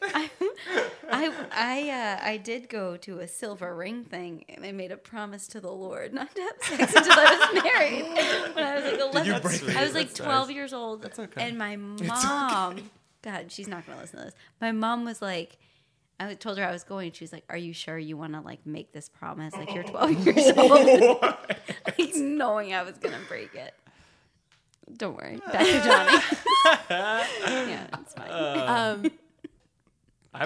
I did go to a silver ring thing and I made a promise to the Lord not to have sex until I was married. When I was like 11, I was like 12 years old. That's okay. And my mom, God, she's not going to listen to this. My mom was like, I told her I was going. She was like, "Are you sure you want to like make this promise? Like you're 12 years old, like knowing I was gonna break it." Don't worry, back to Johnny. Yeah, it's fine.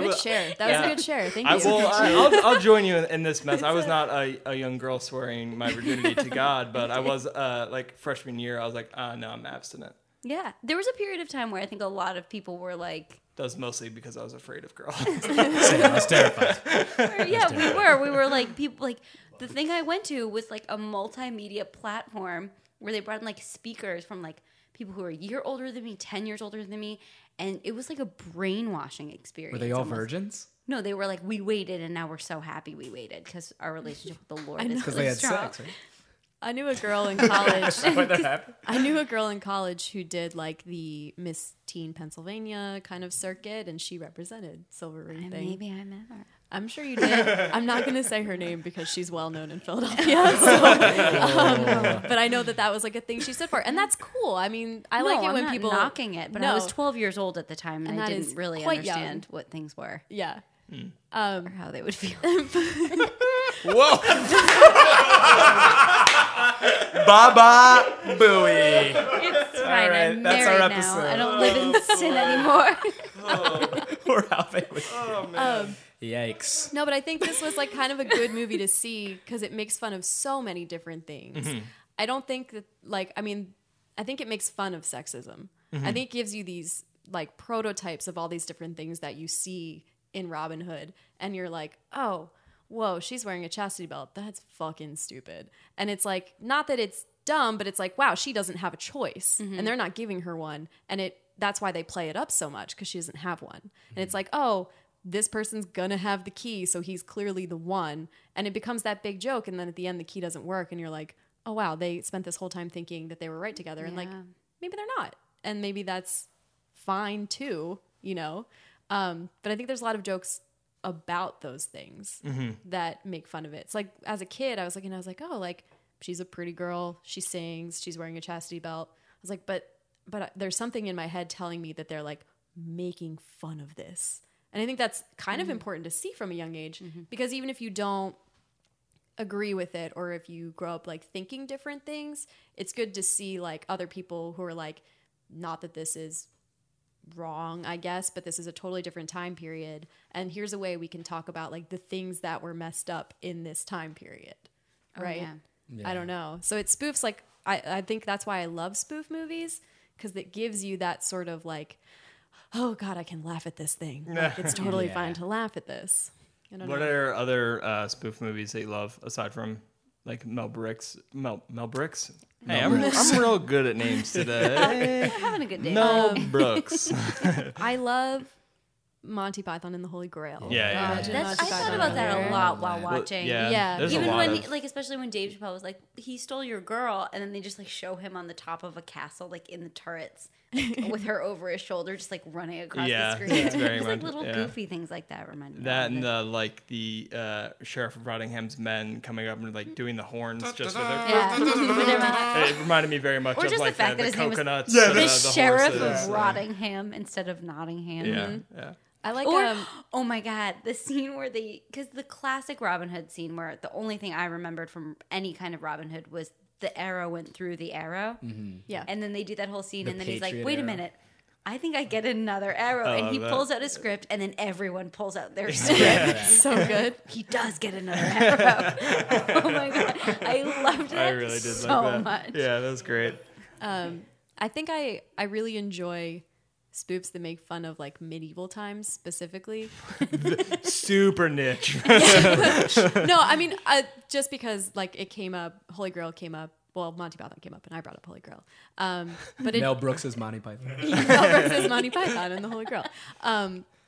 Good share. That was a good share. Thank you. I'll join you in this mess. I was not a young girl swearing my virginity to God, but I was like freshman year. I was like, no, I'm abstinent. Yeah, there was a period of time where I think a lot of people were like. That was mostly because I was afraid of girls. I was terrified. Yeah, we were. We were like people. Like the thing I went to was like a multimedia platform where they brought in like speakers from like people who were a year older than me, 10 years older than me, and it was like a brainwashing experience. Were they all virgins? No, they were like we waited, and now we're so happy we waited because our relationship with the Lord is because really they had strong. Sex. Right? I knew a girl in college. I knew a girl in college who did like the Miss Teen Pennsylvania kind of circuit, and she represented Silver Ring thing. Maybe I met her. I'm sure you did. I'm not going to say her name because she's well known in Philadelphia. But I know that was like a thing she stood for, and that's cool. I mean, I'm not people knocking it, but I was 12 years old at the time, and I didn't really understand what things were. Yeah. Mm. Or how they would feel. Whoa. Baba Booey. It's fine. Right, I'm that's married our episode. Now. I don't live in sin anymore. Or how they would feel. Oh, man. Yikes. No, but I think this was like kind of a good movie to see because it makes fun of so many different things. Mm-hmm. I don't think that, like, I mean, I think it makes fun of sexism. Mm-hmm. I think it gives you these, like, prototypes of all these different things that you see in Robin Hood, and you're like, oh, whoa, she's wearing a chastity belt. That's fucking stupid. And it's like, not that it's dumb, but it's like, wow, she doesn't have a choice, mm-hmm. and they're not giving her one. And that's why they play it up so much, because she doesn't have one. Mm-hmm. And it's like, oh, this person's gonna have the key, so he's clearly the one. And it becomes that big joke, and then at the end, the key doesn't work, and you're like, oh, wow, they spent this whole time thinking that they were right together, and like, maybe they're not. And maybe that's fine, too, you know? But I think there's a lot of jokes about those things mm-hmm. that make fun of it. It's like as a kid, I was like, oh, like she's a pretty girl. She sings. She's wearing a chastity belt. I was like, but there's something in my head telling me that they're like making fun of this. And I think that's kind mm-hmm. of important to see from a young age mm-hmm. because even if you don't agree with it or if you grow up like thinking different things, it's good to see like other people who are like, not that this is wrong, I guess, but this is a totally different time period, and here's a way we can talk about like the things that were messed up in this time period, right? I don't know. So it spoofs like I think that's why I love spoof movies, because it gives you that sort of like, oh God, I can laugh at this thing. Like, it's totally fine to laugh at this. What are other spoof movies that you love aside from like Mel Brooks? Hey, I'm real good at names today. We're having a good day. Mel Brooks. I love Monty Python and the Holy Grail. I thought about that a lot while watching. Even when, like, especially when Dave Chappelle was like, he stole your girl, and then they just like show him on the top of a castle, like in the turrets. with her over his shoulder, just like running across the screen. Yeah, it's very much. Like little goofy things like that remind me. That and the Sheriff of Rottingham's men coming up and like doing the horns just with their. Yeah. It reminded me very much of like the coconuts. Yeah, the Sheriff of Rottingham instead of Nottingham. Yeah. I like, oh my God, the scene where because the classic Robin Hood scene where the only thing I remembered from any kind of Robin Hood was the arrow went through the arrow. Mm-hmm. Yeah. And then they do that whole scene and then he's like, wait a minute, I think I get another arrow. And he pulls out a script and then everyone pulls out their script. Yeah. So good. He does get another arrow. Oh my God. I loved it. I really did so like that. Much. Yeah, that was great. I think I really enjoy spoofs that make fun of like medieval times specifically. Super niche. No, I mean, just because like it came up, Holy Grail came up. Well, Monty Python came up, and I brought up Holy Grail. But Mel Brooks is Monty Python. Mel Brooks is Monty Python and the Holy Grail.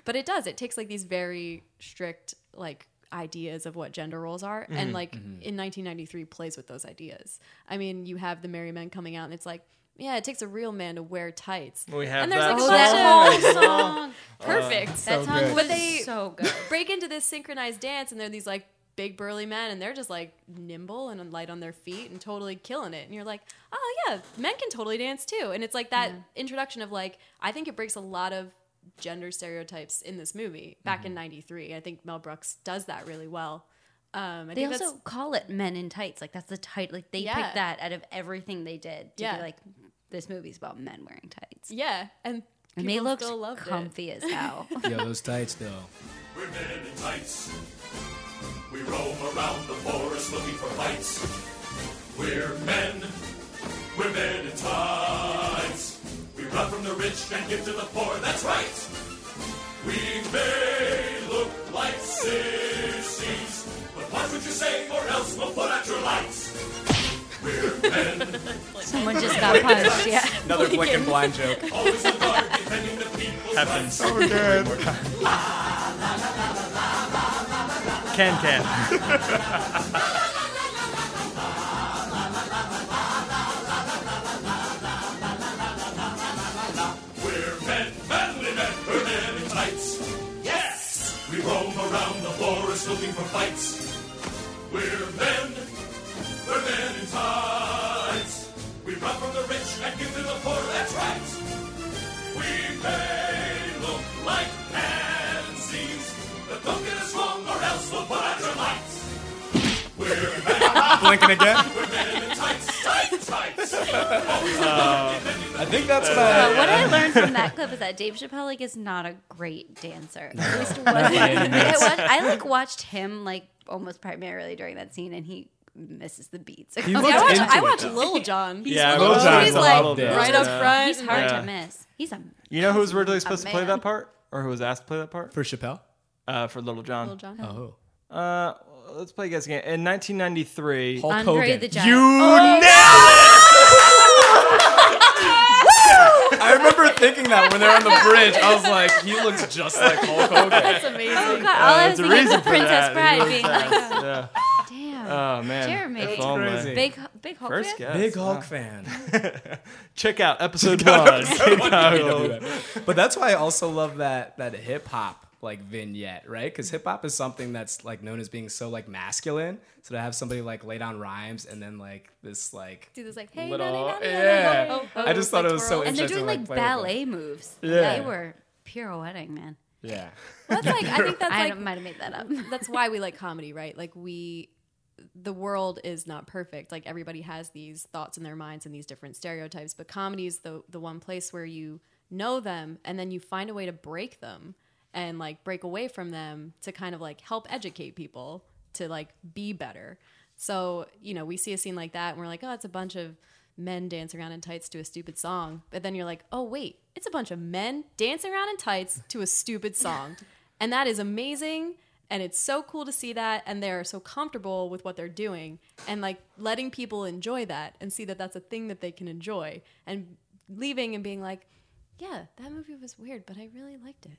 But it does. It takes like these very strict like ideas of what gender roles are, and like in 1993 plays with those ideas. I mean, you have the Merry Men coming out, and it's like, yeah, it takes a real man to wear tights. We have and there's that, like that whole song. Perfect. That song good. But they so good. Break into this synchronized dance, and they're these like big burly men, and they're just like nimble and light on their feet and totally killing it. And you're like, oh yeah, men can totally dance too. And it's like that introduction of like, I think it breaks a lot of gender stereotypes in this movie back in 93. I think Mel Brooks does that really well. They also call it Men in Tights. Like that's the tight. Like they picked that out of everything they did to be like, this movie's about men wearing tights. Yeah, and they looked comfy as hell. Yeah, those tights though. We're men in tights. We roam around the forest looking for fights. We're men. We're men in tights. We run from the rich and give to the poor. That's right. We may look like sissies, but watch what you say, or else we'll put out your lights. We're men. Someone just got punched. Yeah. Another Blick and Blind joke. Always the dark, defending the people's lives. So good. Can. We're men, manly men. We're men in tights. Yes. We roam around the forest looking for fights. We're men. We're men in tights. We run from the rich and give to the poor. That's right. We may look like pansies, but don't get us wrong, or else we'll put out your lights. We're men. Blinking again. We're men in tights. Tights. I think that's about it. What I learned from that clip is that Dave Chappelle like is not a great dancer. At least it wasn't. I like watched him like almost primarily during that scene, and he misses the beats. Okay, I watch Lil Jon. He's like right up front. He's hard to miss. He's You know who was originally supposed to play that part, or who was asked to play that part for Chappelle? For Lil Jon. Oh. Let's play guess again. In 1993, Hulk Hogan. The Giant. You nailed it! I remember thinking that when they're on the bridge, I was like, he looks just like Hulk Hogan. That's amazing. Oh God! All I was thinking is the Princess Bride being like. Oh man, Jeremy, it's crazy. Big Hulk first fan. Guess. Big Hulk fan. Check out episode 1. But that's why I also love that hip hop like vignette, right? Because hip hop is something that's like known as being so like masculine. So to have somebody like lay down rhymes and then like this like do this like hey little, I just thought it was so interesting. And they're doing like ballet moves. Yeah. They were pirouetting, man. Yeah. Well, that's like I think that's like I might have made that up. That's why we like comedy, right? Like the world is not perfect. Like everybody has these thoughts in their minds and these different stereotypes, but comedy is the one place where you know them and then you find a way to break them and like break away from them to kind of like help educate people to like be better. So, you know, we see a scene like that and we're like, oh, it's a bunch of men dancing around in tights to a stupid song. But then you're like, oh wait, it's a bunch of men dancing around in tights to a stupid song. And that is amazing. And it's so cool to see that, and they're so comfortable with what they're doing, and like letting people enjoy that and see that that's a thing that they can enjoy, and leaving and being like, yeah, that movie was weird, but I really liked it.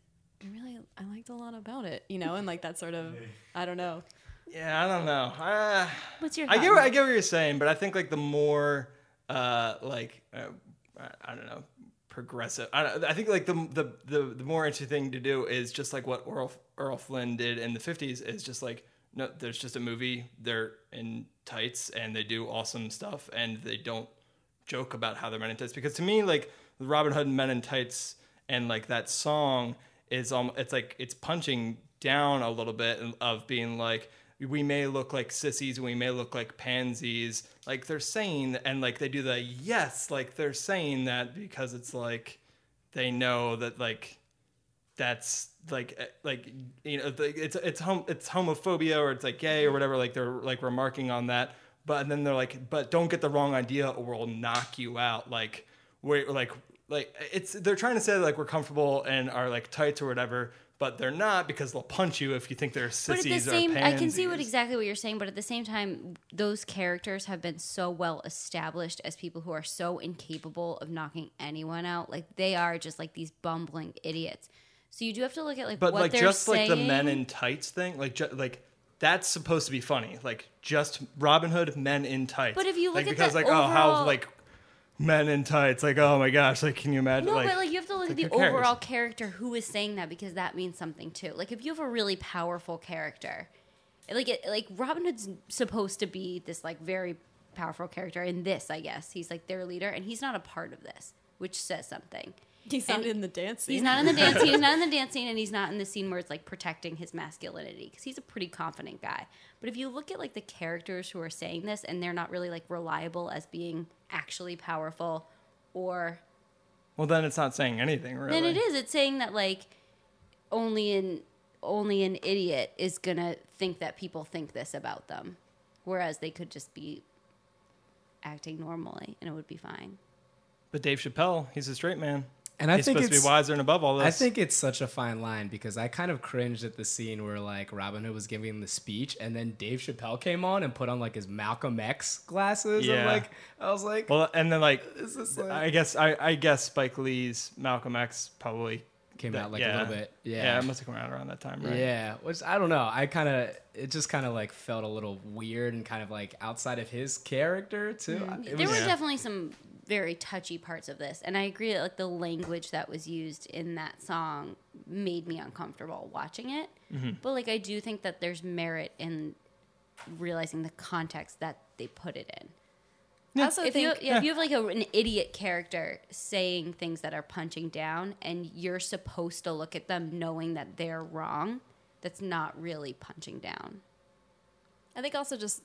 I liked a lot about it, you know, and like that sort of, I don't know. Yeah, I don't know. What's your thought? I get what you're saying, but I think like the more, I don't know, progressive. I think like the more interesting thing to do is just like what Errol Flynn did in the 50s is just like, no, there's just a movie. They're in tights and they do awesome stuff and they don't joke about how they're men in tights. Because to me, like Robin Hood and Men in Tights and like that song is it's like it's punching down a little bit of being like, we may look like sissies, we may look like pansies, like they're saying, and like they do the yes, like they're saying that because it's like they know that like that's like you know it's homophobia or it's like gay or whatever, like they're like remarking on that, but then they're like, but don't get the wrong idea or we'll knock you out, like wait, like it's they're trying to say like we're comfortable in our like tights or whatever, but they're not because they'll punch you if you think they're sissies or pansies. I can see exactly what you're saying, but at the same time, those characters have been so well established as people who are so incapable of knocking anyone out. Like they are just like these bumbling idiots. So you do have to look at like but what like they're just saying. Like the Men in Tights thing, like that's supposed to be funny. Like just Robin Hood Men in Tights. But if you look like, at because that like overall... oh how like men in tights, like oh my gosh, like can you imagine? No, like, but like you have to look at the overall character who is saying that because that means something too. Like if you have a really powerful character, like it, like Robin Hood's supposed to be this like very powerful character in this, I guess he's like their leader and he's not a part of this, which says something. He's not in the dance scene. He's not in the dance scene. He's not in the dance scene, and he's not in the scene where it's like protecting his masculinity because he's a pretty confident guy. But if you look at like the characters who are saying this, and they're not really like reliable as being actually powerful, or well, then it's not saying anything, really. Then it is. It's saying that like only an idiot is gonna think that people think this about them, whereas they could just be acting normally, and it would be fine. But Dave Chappelle, he's a straight man. And I think supposed to be wiser and above all this. I think it's such a fine line because I kind of cringed at the scene where like Robin Hood was giving the speech and then Dave Chappelle came on and put on like his Malcolm X glasses. Yeah. And like I was like, well, and then like, is this like... I guess Spike Lee's Malcolm X probably came out like a little bit. Yeah. Yeah, it must have come out around that time, right? Yeah, which I don't know. It just kind of like felt a little weird and kind of like outside of his character too. Mm-hmm. There were definitely some very touchy parts of this, and I agree that like the language that was used in that song made me uncomfortable watching it. Mm-hmm. But like I do think that there's merit in realizing the context that they put it in. Yeah. Also, if you have like an idiot character saying things that are punching down, and you're supposed to look at them knowing that they're wrong, that's not really punching down. I think also just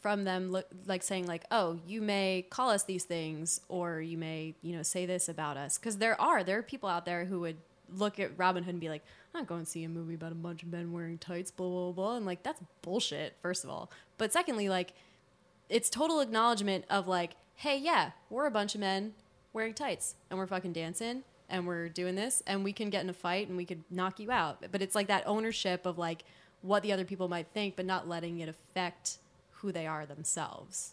from them like saying like, oh, you may call us these things, or you may, you know, say this about us, because there are people out there who would look at Robin Hood and be like, I'm not going to see a movie about a bunch of men wearing tights, blah blah blah, and like that's bullshit, first of all, but secondly, like it's total acknowledgement of like, hey, yeah, we're a bunch of men wearing tights and we're fucking dancing and we're doing this and we can get in a fight and we could knock you out, but it's like that ownership of like what the other people might think, but not letting it affect who they are themselves.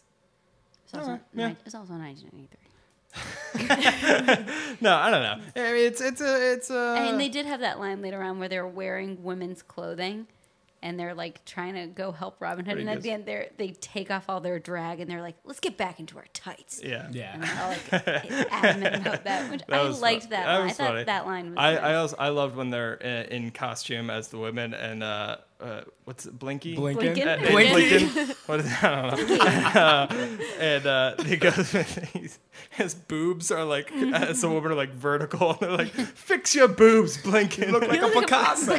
It's also 1983. No, I don't know. I mean, it's a. And they did have that line later on where they're wearing women's clothing, and they're like trying to go help Robin Hood, and at the end they take off all their drag, and they're like, "Let's get back into our tights." Yeah, yeah. And they're all like adamant about that, which I liked that line. I thought that line was. I loved when they're in costume as the women and. What's it, Blinky? Blinken? What is that? I don't know. And he goes, his boobs are like, as a woman, are like vertical. And they're like, fix your boobs, Blinken. You look like a Picasso.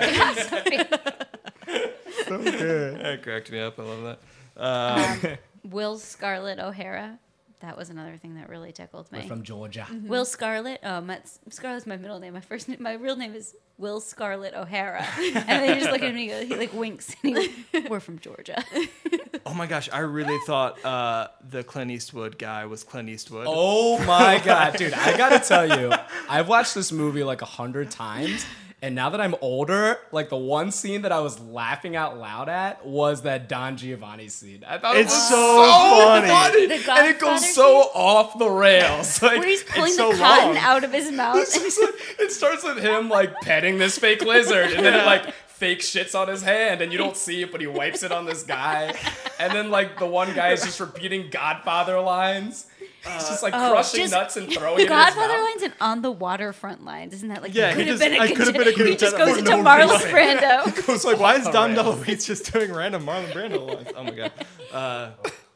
So good. That cracked me up. I love that. Will Scarlett O'Hara. That was another thing that really tickled me. We're from Georgia. Mm-hmm. Will Scarlett. Scarlett's my middle name. My real name is Will Scarlett O'Hara. And they just look at me and he like winks. And we're from Georgia. Oh my gosh. I really thought the Clint Eastwood guy was Clint Eastwood. Oh my God. Dude, I got to tell you, I've watched this movie like 100 times. And now that I'm older, like the one scene that I was laughing out loud at was that Don Giovanni scene. I thought it's it was so funny. And it goes so off the rails. Like, where he's pulling the cotton out of his mouth. It starts with him like petting this fake lizard, and then it like fake shits on his hand, and you don't see it, but he wipes it on this guy. And then like the one guy is just repeating Godfather lines. It's just like crushing nuts and throwing it in his mouth. Godfather lines and on the waterfront lines. Isn't that like, yeah, could have been a good He just goes into Marlon Brando. It's like, why is Dom DeLuise just doing random Marlon Brando lines? Oh my God.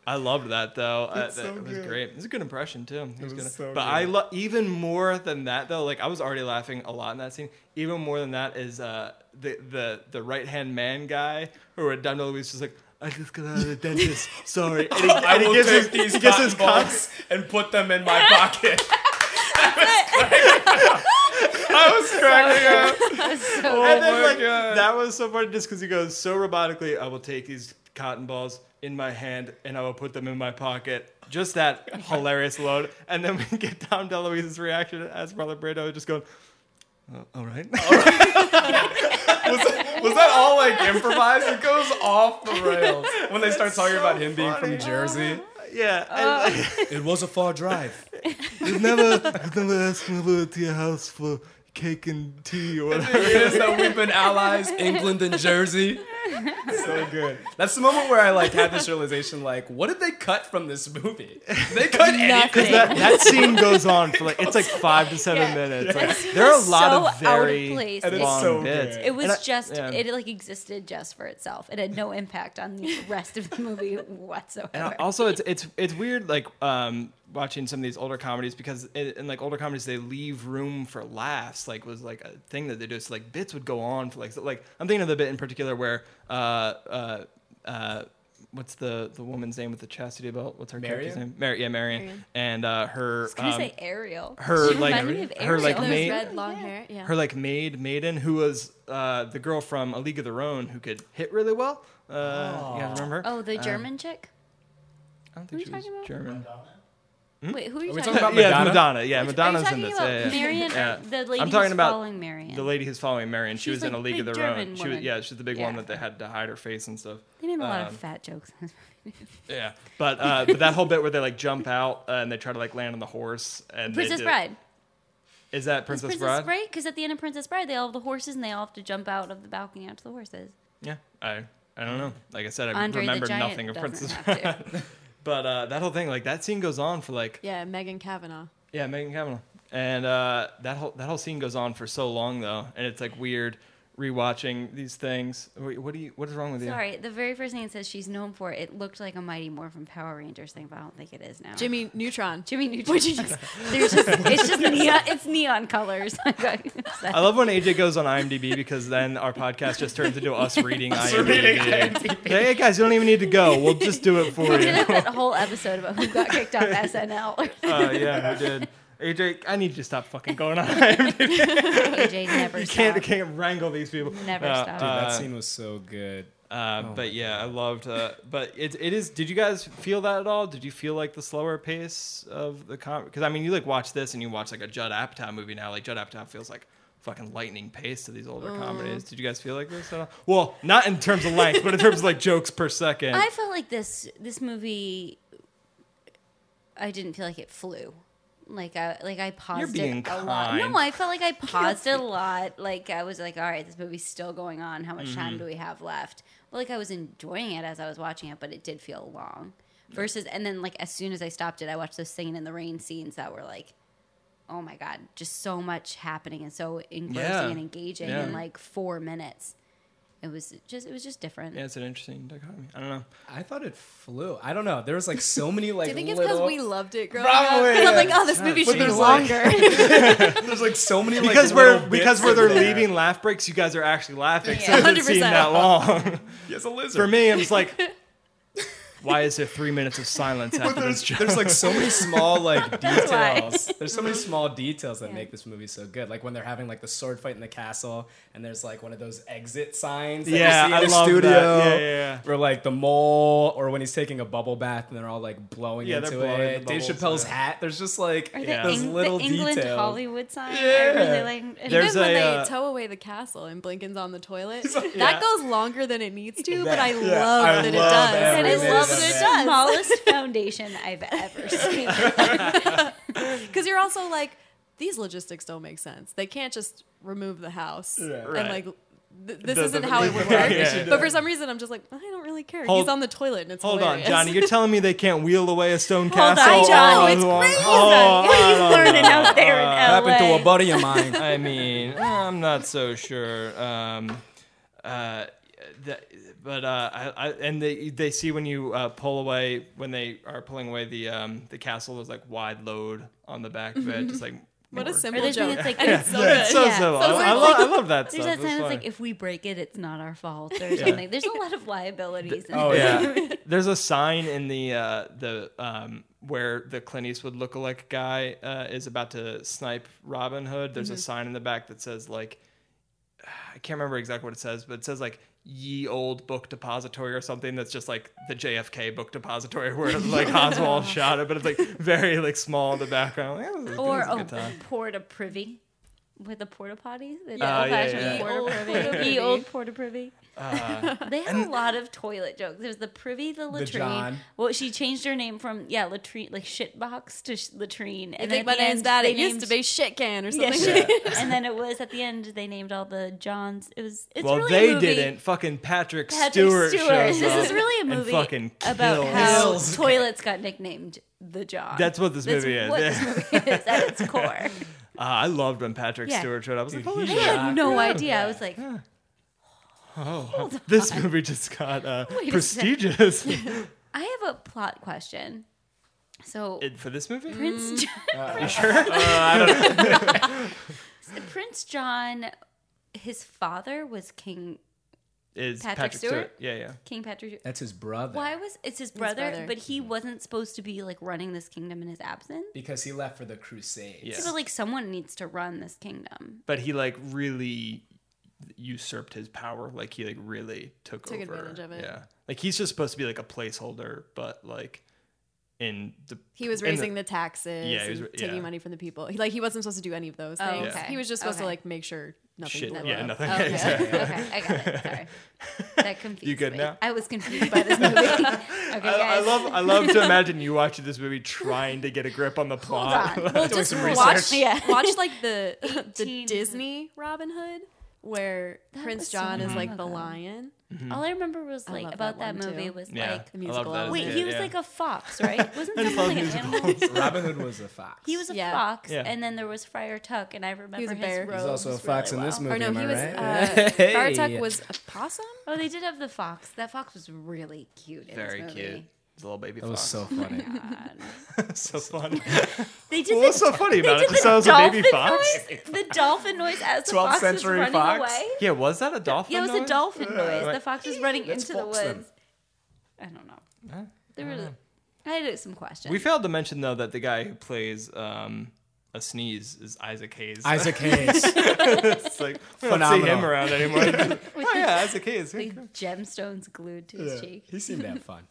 I loved that though. That was great. It was a good impression too. It was good. I love even more than that though. Like I was already laughing a lot in that scene. Even more than that is the right hand man guy who had Dom DeLuise just like, I just got out of the dentist. Sorry. And he gives his cotton balls and put them in my pocket. I was cracking up. So and then like God. That was so funny just because he goes so robotically. I will take these cotton balls in my hand and I will put them in my pocket. Just that hilarious load. And then we get Dom DeLuise's reaction as Marlon Brando just going, all right. Was that all like improvised? It goes off the rails when they start talking about him being from Jersey. Yeah, it was a far drive. You've never asked me over to your house for cake and tea or whatever. It is that we've been allies, England and Jersey. So good. That's the moment where I like had this realization, like, what did they cut from this movie? They cut anything. That scene goes on for like it's like 5 to 7 minutes. Yeah. Like, there are a lot of very long bits. It was it like existed just for itself. It had no impact on the rest of the movie whatsoever. And also, it's weird like watching some of these older comedies because in like older comedies they leave room for laughs. Like was like a thing that they do. So like bits would go on for like so, like I'm thinking of the bit in particular where. What's the woman's name with the chastity belt? What's her character's name? Marion. And her. I was gonna say Ariel. Her red long hair. Yeah. Her like maiden who was the girl from A League of Their Own who could hit really well. You guys remember her? Oh, the German chick. I don't think she was German. Wait, who are you talking about? Yeah, Madonna. Yeah, Madonna's in this. Marion, the lady who's following Marion. The lady who's following Marion. She was in A League of Their Own. She's the big one that they had to hide her face and stuff. They made a lot of fat jokes. Yeah, but that whole bit where they like jump out and they try to like land on the horse. And Princess Bride. Is that Princess Bride? Princess Bride, because at the end of Princess Bride, they all have the horses and they all have to jump out of the balcony out to the horses. Yeah, I don't know. Like I said, I remembered nothing of Princess Bride. But that whole thing, like that scene goes on for like Megan Kavanaugh, and that whole scene goes on for so long though, and it's like weird rewatching these things. Wait, what is wrong with you? Sorry, the very first thing it says she's known for, it looked like a Mighty Morphin Power Rangers thing, but I don't think it is now. Jimmy Neutron. It's just neon colors. I love when AJ goes on IMDb because then our podcast just turns into us reading IMDb. Hey guys, you don't even need to go. We'll just do it for you. We did that whole episode about who got kicked off SNL. Yeah, we did. AJ, I need you to stop fucking going on IMDb. AJ never stops. You can't wrangle these people. Never stop. Dude, that scene was so good. I loved. But it is. Did you guys feel that at all? Did you feel like the slower pace of the comedy? Because I mean, you like watch this and you watch like a Judd Apatow movie now. Like Judd Apatow feels like fucking lightning pace to these older comedies. Did you guys feel like this at all? Well, not in terms of length, but in terms of like jokes per second. I felt like this movie. I didn't feel like it flew. Like I paused it a lot. No, I felt like I paused it a lot. Like I was like, all right, this movie's still going on. How much time do we have left? Well, like I was enjoying it as I was watching it, but it did feel long. Versus, and then like as soon as I stopped it, I watched those Singing in the Rain scenes that were like, oh my God, just so much happening and so engrossing and engaging in like 4 minutes. It was just different. Yeah, it's an interesting dichotomy. I don't know. I thought it flew. I don't know. There was like so many like. Do you think it's because we loved it growing up? Because I'm like, oh, this movie should be longer. There's like so many like because they're leaving laugh breaks. You guys are actually laughing. Yeah. So it doesn't seem that long. Yes, a lizard. For me, I'm just like. Why is there 3 minutes of silence after this joke? There's like so many small like details. There's so many small details that make this movie so good. Like when they're having like the sword fight in the castle, and there's like one of those exit signs. That you see in the studio. That. Yeah. Or like the mole, or when he's taking a bubble bath and they're all like blowing into it. Dave Chappelle's hat. There's just like those little details. The England Hollywood sign. Yeah. I really like. There's when they tow away the castle and Blinken's on the toilet. Like, that goes longer than it needs to, but I love that it does. And I love. It's the smallest foundation I've ever seen. Because you're also like, these logistics don't make sense. They can't just remove the house and like this isn't how it would work. Yeah. But for some reason, I'm just like, I don't really care. He's on the toilet, and it's hilarious. Hold on, Johnny. You're telling me they can't wheel away a stone castle? Hold on, John. It's crazy. What are you learning out there in LA? Happened to a buddy of mine. I mean, I'm not so sure. But they see when you pull away, when they are pulling away the castle, there's like wide load on the back of it, just like. What a simple joke. It's like, I love that stuff. There's that sentence like, if we break it, it's not our fault or something. There's a lot of liabilities. Yeah. There's a sign in the where the Clint Eastwood lookalike guy is about to snipe Robin Hood. There's a sign in the back that says like, I can't remember exactly what it says, but it says like, Ye Old Book Depository or something. That's just like the JFK Book Depository where like Oswald shot it, but it's like very like small in the background. Porta privy with a porta potty. Ye Old Porta Privy. They had a lot of toilet jokes. There's the privy, the latrine. Well, she changed her name from latrine, like shit box, to latrine. And then my name's that. It used to be shit can or something. Yeah, and then it was at the end they named all the Johns. They didn't. Fucking Patrick Stewart. This is really a movie about how toilets got nicknamed the John. That's what this movie is at its core. I loved when Patrick Stewart showed up. I was like, holy shit! I had no idea. I was like. Oh, this movie just got prestigious. I have a plot question. So for this movie, Prince John. You sure? I don't know. So Prince John, his father was Patrick Stewart? Yeah. King Patrick Stewart. That's his brother. It's his brother, but he wasn't supposed to be like running this kingdom in his absence because he left for the Crusades. Yeah. So like someone needs to run this kingdom. But he like really usurped his power, like he like really took over. Advantage of it. Yeah, like he's just supposed to be like a placeholder, but like he was raising the taxes. Yeah, he was taking money from the people. He, like he wasn't supposed to do any of those things. Okay. He was just supposed to like make sure nothing. Nothing. Oh, okay. Exactly. Okay, I got it. Sorry, that confused you. Good me. Now? I was confused by this movie. Okay, I love to imagine you watching this movie trying to get a grip on the plot. Hold on. Well, just watch like the Disney Robin Hood. Where Prince John is like the lion. Mm-hmm. All I remember was like about that movie was like the musical. Wait, he was like a fox, right? Wasn't something like an animal? Robin Hood was a fox. He was a fox, and then there was Friar Tuck, and I remember his robes. He was also a fox in this movie. Or no, he was. Friar Tuck was a possum. Oh, they did have the fox. That fox was really cute. Very cute. The little baby fox. That was so funny. So funny. What's so funny about it? Just that was a baby fox? The dolphin noise as the fox was running away. Yeah, was that a dolphin noise? Yeah, it was a dolphin noise. The fox was running into the woods. I don't know. I had some questions. We failed to mention, though, that the guy who plays a sneeze is Isaac Hayes. Isaac Hayes. It's like, we don't see him around anymore. Isaac Hayes. Like gemstones glued to his cheek. He seemed to have fun.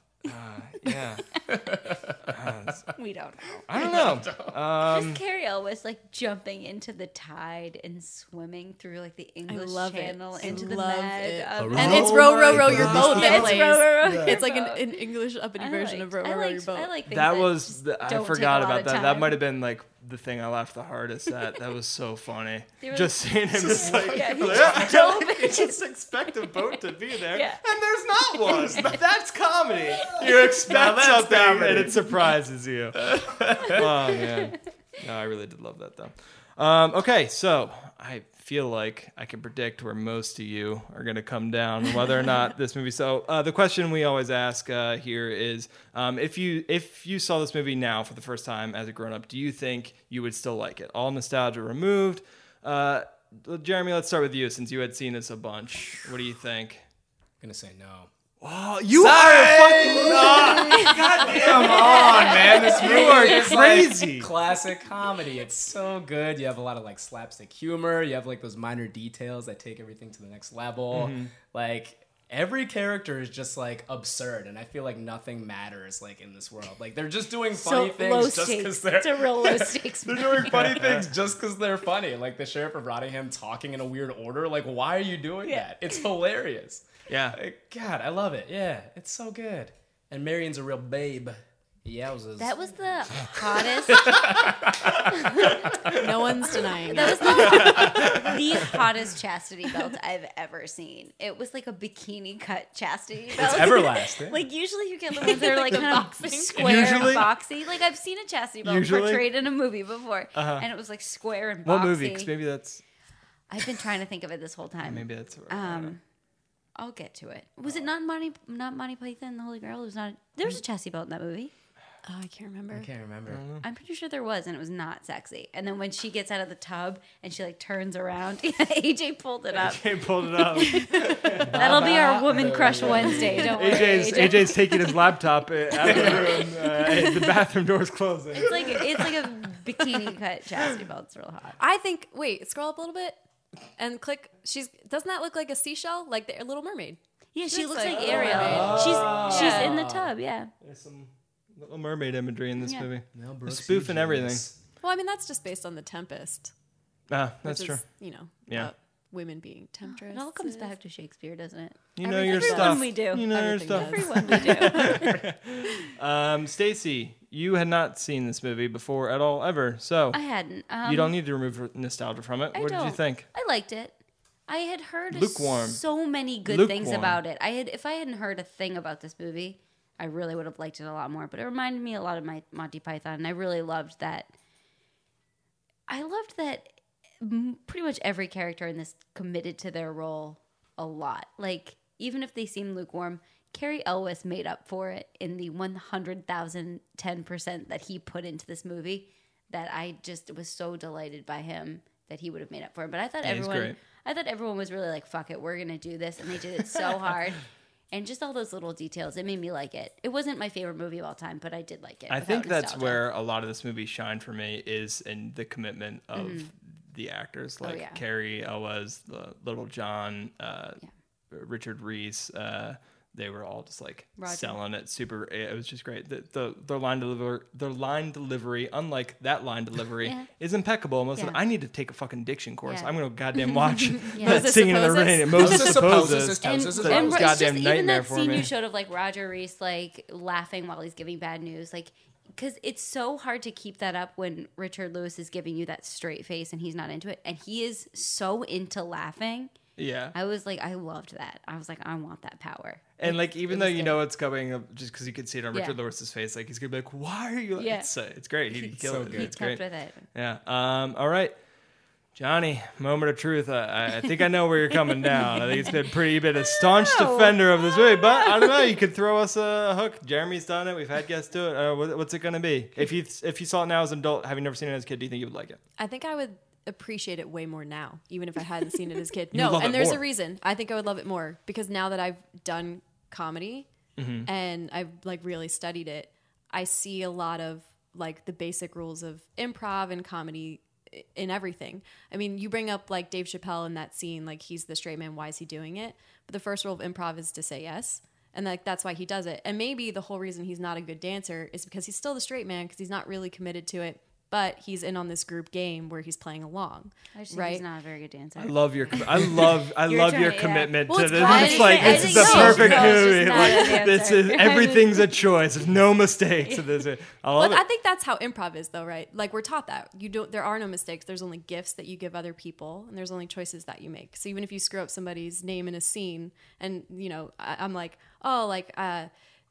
We don't know. I don't know. Just Carrie Elwes like jumping into the tide and swimming through like the English Channel into the Med. And it's row, row, row your boat. It's like an English uppity version of row, row, row your boat. I like that. I forgot about that. That might have been like the thing I laughed the hardest at. That was so funny. Just seeing him just like, you just expect a boat to be there, and there's not one. That's comedy. You expect something, and it surprises you. Oh, man. No, I really did love that, though. Okay, so I feel like I can predict where most of you are going to come down, whether or not this movie. So the question we always ask here is, if you saw this movie now for the first time as a grown-up, do you think you would still like it? All nostalgia removed. Jeremy, let's start with you, since you had seen this a bunch. What do you think? I'm going to say no. Oh, Sorry. Are a fucking nut. God damn on, man. This movie is crazy. Like classic comedy. It's so good. You have a lot of like slapstick humor. You have like those minor details that take everything to the next level. Mm-hmm. Like every character is just like absurd, and I feel like nothing matters like in this world. Like they're just doing funny things just because they're funny. Like the Sheriff of Rottingham talking in a weird order. Like, why are you doing that? It's hilarious. Yeah. God, I love it. Yeah, it's so good. And Marion's a real babe. Yowzers. That was the hottest. No one's denying that. That was the hottest chastity belt I've ever seen. It was like a bikini cut chastity belt. It's everlasting. Like usually you get the ones that are like kind of square and boxy. Like I've seen a chastity belt portrayed in a movie before. Uh-huh. And it was like square and boxy. What movie? Because maybe that's... I've been trying to think of it this whole time. Maybe that's... I'll get to it. Was it not Monty Python, The Holy Grail? It was not... There was a chastity belt in that movie. Oh, I can't remember. I'm pretty sure there was, and it was not sexy. And then when she gets out of the tub and she like turns around, AJ pulled it up. That'll be our Woman Crush Wednesday. Don't worry, AJ's taking his laptop out of the room. The bathroom door's closing. It's like a bikini cut chastity belt. It's real hot. I think. Wait, scroll up a little bit and click. Doesn't that look like a seashell, like the Little Mermaid? Yeah, she looks like Ariel. She's in the tub. Yeah. There's some Little Mermaid imagery in this movie. Mel Brooks, spoof and everything. Well, I mean, that's just based on The Tempest. That's true. You know, women being temptresses. It all comes back to Shakespeare, doesn't it? You know your stuff. We do. You know everyone your stuff. Everyone we do. Stacey, you had not seen this movie before at all, ever. So I hadn't. You don't need to remove nostalgia from it. What did you think? I liked it. I had heard so many good things about it. If I hadn't heard a thing about this movie, I really would have liked it a lot more, but it reminded me a lot of my Monty Python, and I really loved that. I loved that pretty much every character in this committed to their role a lot. Like, even if they seem lukewarm, Cary Elwes made up for it in the 100,010% that he put into this movie that I just was so delighted by him that he would have made up for it. But I thought everyone was really like, fuck it, we're going to do this, and they did it so hard. And just all those little details, it made me like it. It wasn't my favorite movie of all time, but I did like it. I think that's where a lot of this movie shined for me, is in the commitment of the actors, like Cary Elwes, Little John, Richard Reese. They were all just like selling it. Super, it was just great. Their line delivery, unlike that line delivery, is impeccable. Most I need to take a fucking diction course. Yeah. I'm gonna goddamn watch that Singing in the Rain. And Moses Supposes. And it's goddamn just, nightmare for me. Even that scene you showed of like Roger Reese like laughing while he's giving bad news, like because it's so hard to keep that up when Richard Lewis is giving you that straight face and he's not into it, and he is so into laughing. Yeah, I was like, I loved that. I was like, I want that power. And like, even though you know it's coming, just because you could see it on Richard Lewis's face, like he's gonna be like, "Why are you?" Yeah, it's great. He'd kill it. It's great. With it. Yeah. All right, Johnny. Moment of truth. I think I know where you're coming down. I think it's been pretty. You've been a staunch defender of this movie, but I don't know. You could throw us a hook. Jeremy's done it. We've had guests do it. What's it gonna be? If you saw it now as an adult, having never seen it as a kid, do you think you would like it? I think I would appreciate it way more now, even if I hadn't seen it as a kid. No, and there's a reason. I think I would love it more because now that I've done comedy and I've like really studied it, I see a lot of like the basic rules of improv and comedy in everything. I mean, you bring up like Dave Chappelle in that scene, like he's the straight man, why is he doing it? But the first rule of improv is to say yes. And like that's why he does it. And maybe the whole reason he's not a good dancer is because he's still the straight man because he's not really committed to it. But he's in on this group game where he's playing along. I just think he's not a very good dancer. I love your commitment to this. It's like this is the perfect movie. Like this is everything's a choice. There's no mistakes in this. I think that's how improv is, though, right? Like we're taught that there are no mistakes. There's only gifts that you give other people, and there's only choices that you make. So even if you screw up somebody's name in a scene, and you know, I'm like, oh, like.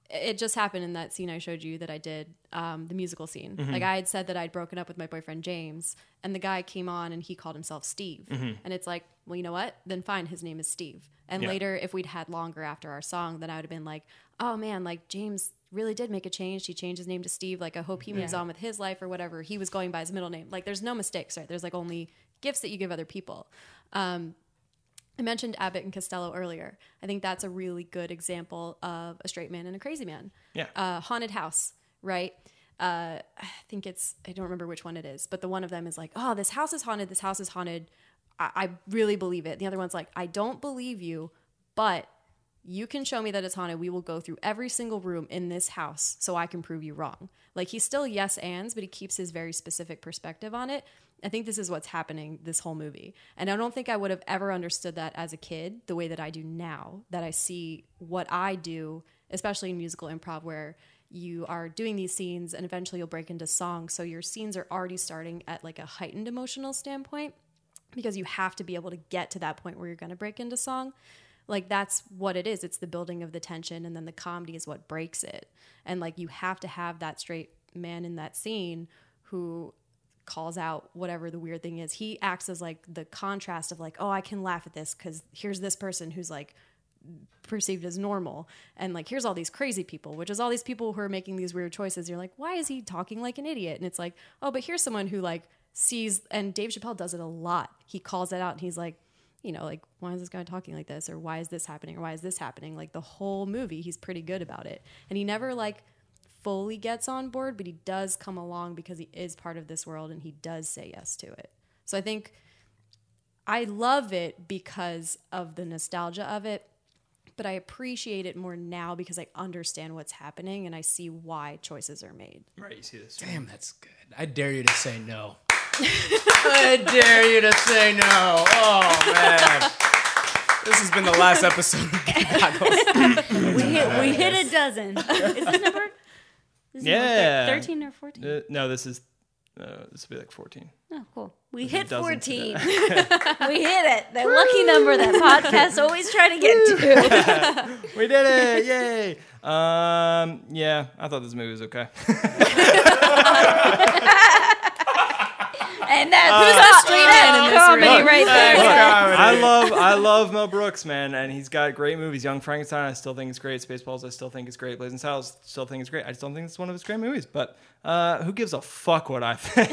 It just happened in that scene I showed you that I did, the musical scene. Mm-hmm. Like I had said that I'd broken up with my boyfriend James, and the guy came on and he called himself Steve. Mm-hmm. And it's like, well, you know what? Then fine, his name is Steve. And later, if we'd had longer after our song, then I would have been like, oh man, like James really did make a change. He changed his name to Steve. Like I hope he moves on with his life or whatever. He was going by his middle name. Like there's no mistakes, right? There's like only gifts that you give other people. I mentioned Abbott and Costello earlier. I think that's a really good example of a straight man and a crazy man. Yeah. Haunted House, right? I think I don't remember which one it is, but the one of them is like, oh, this house is haunted. This house is haunted. I really believe it. The other one's like, I don't believe you, but you can show me that it's haunted. We will go through every single room in this house so I can prove you wrong. Like he's still yes ands, but he keeps his very specific perspective on it. I think this is what's happening this whole movie. And I don't think I would have ever understood that as a kid the way that I do now, that I see what I do, especially in musical improv, where you are doing these scenes and eventually you'll break into song. So your scenes are already starting at like a heightened emotional standpoint because you have to be able to get to that point where you're going to break into song. Like that's what it is. It's the building of the tension, and then the comedy is what breaks it. And like you have to have that straight man in that scene who calls out whatever the weird thing is. He acts as like the contrast of like, oh, I can laugh at this because here's this person who's like perceived as normal, and like here's all these crazy people, which is all these people who are making these weird choices. You're like, why is he talking like an idiot? And it's like, oh, but here's someone who like sees, and Dave Chappelle does it a lot. He calls it out and he's like, you know, like, why is this guy talking like this? Or why is this happening? Or why is this happening? Like the whole movie, he's pretty good about it. And he never like fully gets on board, but he does come along because he is part of this world and he does say yes to it. So I think I love it because of the nostalgia of it, but I appreciate it more now because I understand what's happening and I see why choices are made. Right, you see this. Damn, that's good. I dare you to say no. I dare you to say no. Oh, man. This has been the last episode of Kid Goggles. we hit a dozen. Is this number? This yeah. Number 13 or 14? No, this will be like 14. Oh, cool. We hit 14. We hit it. That lucky number that podcasts always try to get to. We did it. Yay. Yeah, I thought this movie was okay. And that's comedy right there. I love Mel Brooks, man, and he's got great movies. Young Frankenstein, I still think it's great. Spaceballs, I still think it's great. Blazing Saddles, still think it's great. I just don't think it's one of his great movies, but who gives a fuck what I think?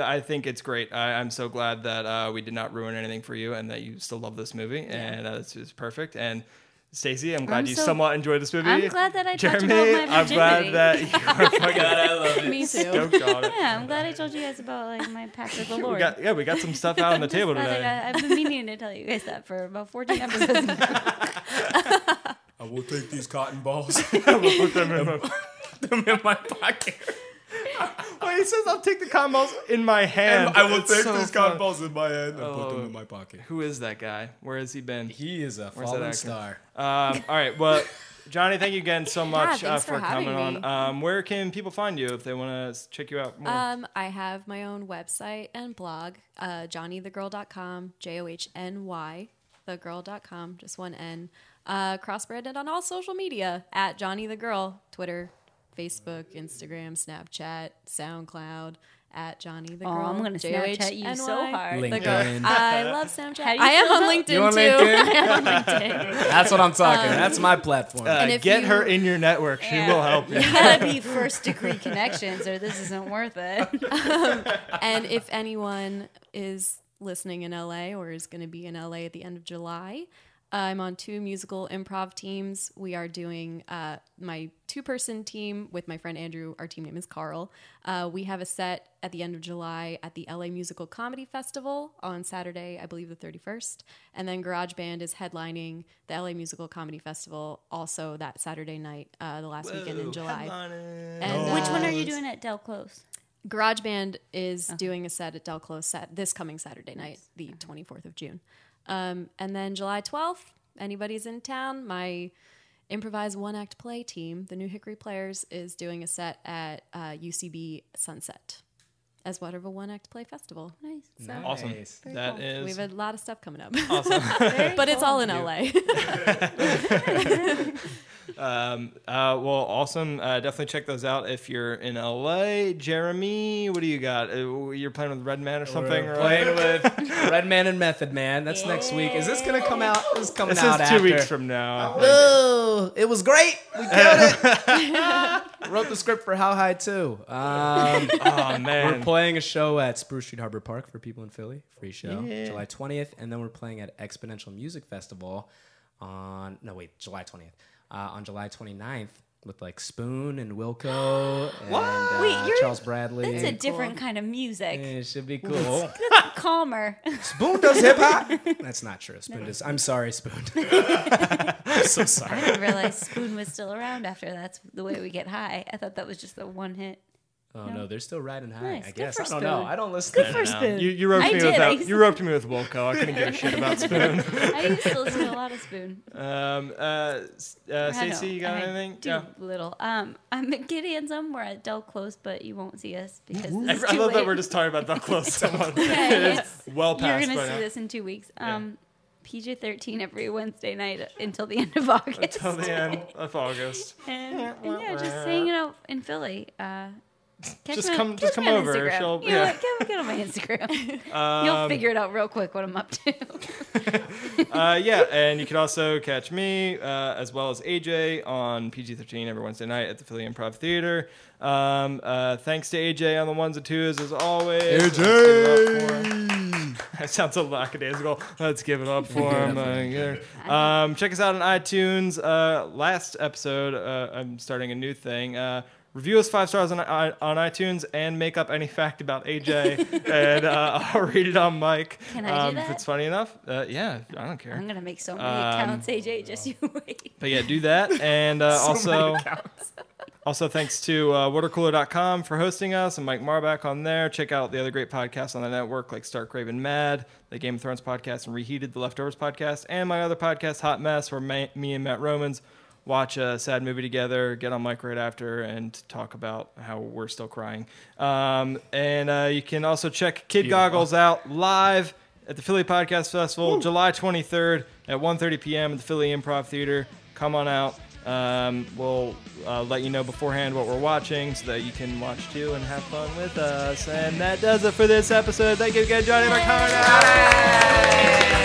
I think it's great. I'm so glad that we did not ruin anything for you and that you still love this movie, and it's perfect. And Stacey, I'm glad you somewhat enjoyed this movie. I'm glad that I talked about my virginity. I'm glad that you are fucking... God, I love it. Me too. Yeah, I'm glad I told you guys about like my pact with the Lord. We got some stuff out on the table today. I've been meaning to tell you guys that for about 14 episodes now. I will take these cotton balls. I will put them in my pocket. Well, he says I'll take the cotton balls in my hand. And I will take these cotton balls in my hand and put them in my pocket. Who is that guy? Where has he been? He is a fallen star. All right. Well, Johnny, thank you again so much for coming on. Where can people find you if they want to check you out more? I have my own website and blog, johnnythegirl.com, JOHNY, thegirl.com, just one N. Crossbred and on all social media at johnnythegirl, Twitter, Facebook, Instagram, Snapchat, SoundCloud, at Johnny the Girl. Oh, I'm going to Snapchat you so hard. LinkedIn. I love Snapchat. I am on LinkedIn, too. I'm on LinkedIn. That's what I'm talking. That's my platform. Get her in your network. Yeah, she will help you. You got to be first-degree connections or this isn't worth it. And if anyone is listening in L.A. or is going to be in L.A. at the end of July, I'm on 2 musical improv teams. We are doing my 2-person team with my friend Andrew. Our team name is Carl. We have a set at the end of July at the LA Musical Comedy Festival on Saturday, I believe the 31st. And then Garage Band is headlining the LA Musical Comedy Festival also that Saturday night, the last weekend in July. And, which one are you doing at Del Close? Garage Band is doing a set at Del Close this coming Saturday night, the 24th of June. And then July 12th, anybody's in town, my improvised one-act play team, the New Hickory Players, is doing a set at UCB Sunset as part of a one-act play festival. Nice. So awesome. Nice. That cool. is... We have a lot of stuff coming up. Awesome. But it's all in LA. Well, awesome. Definitely check those out if you're in LA. Jeremy, what do you got? You're playing with Red Man or something? We're playing with Red Man and Method Man. That's next week. Is this going to come out? This is coming out after. This is 2 weeks from now. Oh, it was great. We killed it. Wrote the script for How High 2. Oh, man. We're playing a show at Spruce Street Harbor Park for people in Philly. Free show. Yeah. July 20th. And then we're playing at Exponential Music Festival July 20th. On July 29th with like Spoon and Wilco and Charles Bradley. That's a different kind of music. Yeah, it should be cool. It's calmer. Spoon does hip-hop. That's not true. Spoon does. I'm sorry, Spoon. I'm so sorry. I didn't realize Spoon was still around after That's the Way We Get High. I thought that was just the one hit. Oh no, they're still riding high. Nice. I guess I don't know. I don't listen. Good for Spoon. You roped me with Wilco. I couldn't give a shit about Spoon. I used to listen to a lot of Spoon. Stacey, you got anything? Yeah. Little. I'm at Gideon's. We're at Del Close, but you won't see us because this is too late. That we're just talking about Del Close. So much. Yeah, it's well past. You're gonna see this in 2 weeks. PG-13 every Wednesday night until the end of August. Until the end of August. and yeah, just hanging out in Philly. Just come over. Get on my Instagram. You'll figure it out real quick what I'm up to. And you can also catch me as well as AJ on PG-13 every Wednesday night at the Philly Improv Theater. Thanks to AJ on the ones and twos as always. AJ! That sounds so lackadaisical. Let's give it up for him. Check us out on iTunes. Last episode, I'm starting a new thing. Review us 5 stars on iTunes and make up any fact about AJ, and I'll read it on mic. Can I do that? If it's funny enough? Yeah, I don't care. I'm going to make so many accounts, AJ, just you wait. But yeah, do that. And also thanks to watercooler.com for hosting us and Mike Marbach on there. Check out the other great podcasts on the network like Stark Raven Mad, the Game of Thrones podcast, and Reheated, the Leftovers podcast, and my other podcast, Hot Mess, where me and Matt Romans watch a sad movie together, get on mic right after, and talk about how we're still crying. And you can also check Kid Goggles out live at the Philly Podcast Festival, July 23rd at 1:30 p.m. at the Philly Improv Theater. Come on out. We'll let you know beforehand what we're watching so that you can watch too and have fun with us. And that does it for this episode. Thank you again, Johnny McConnell.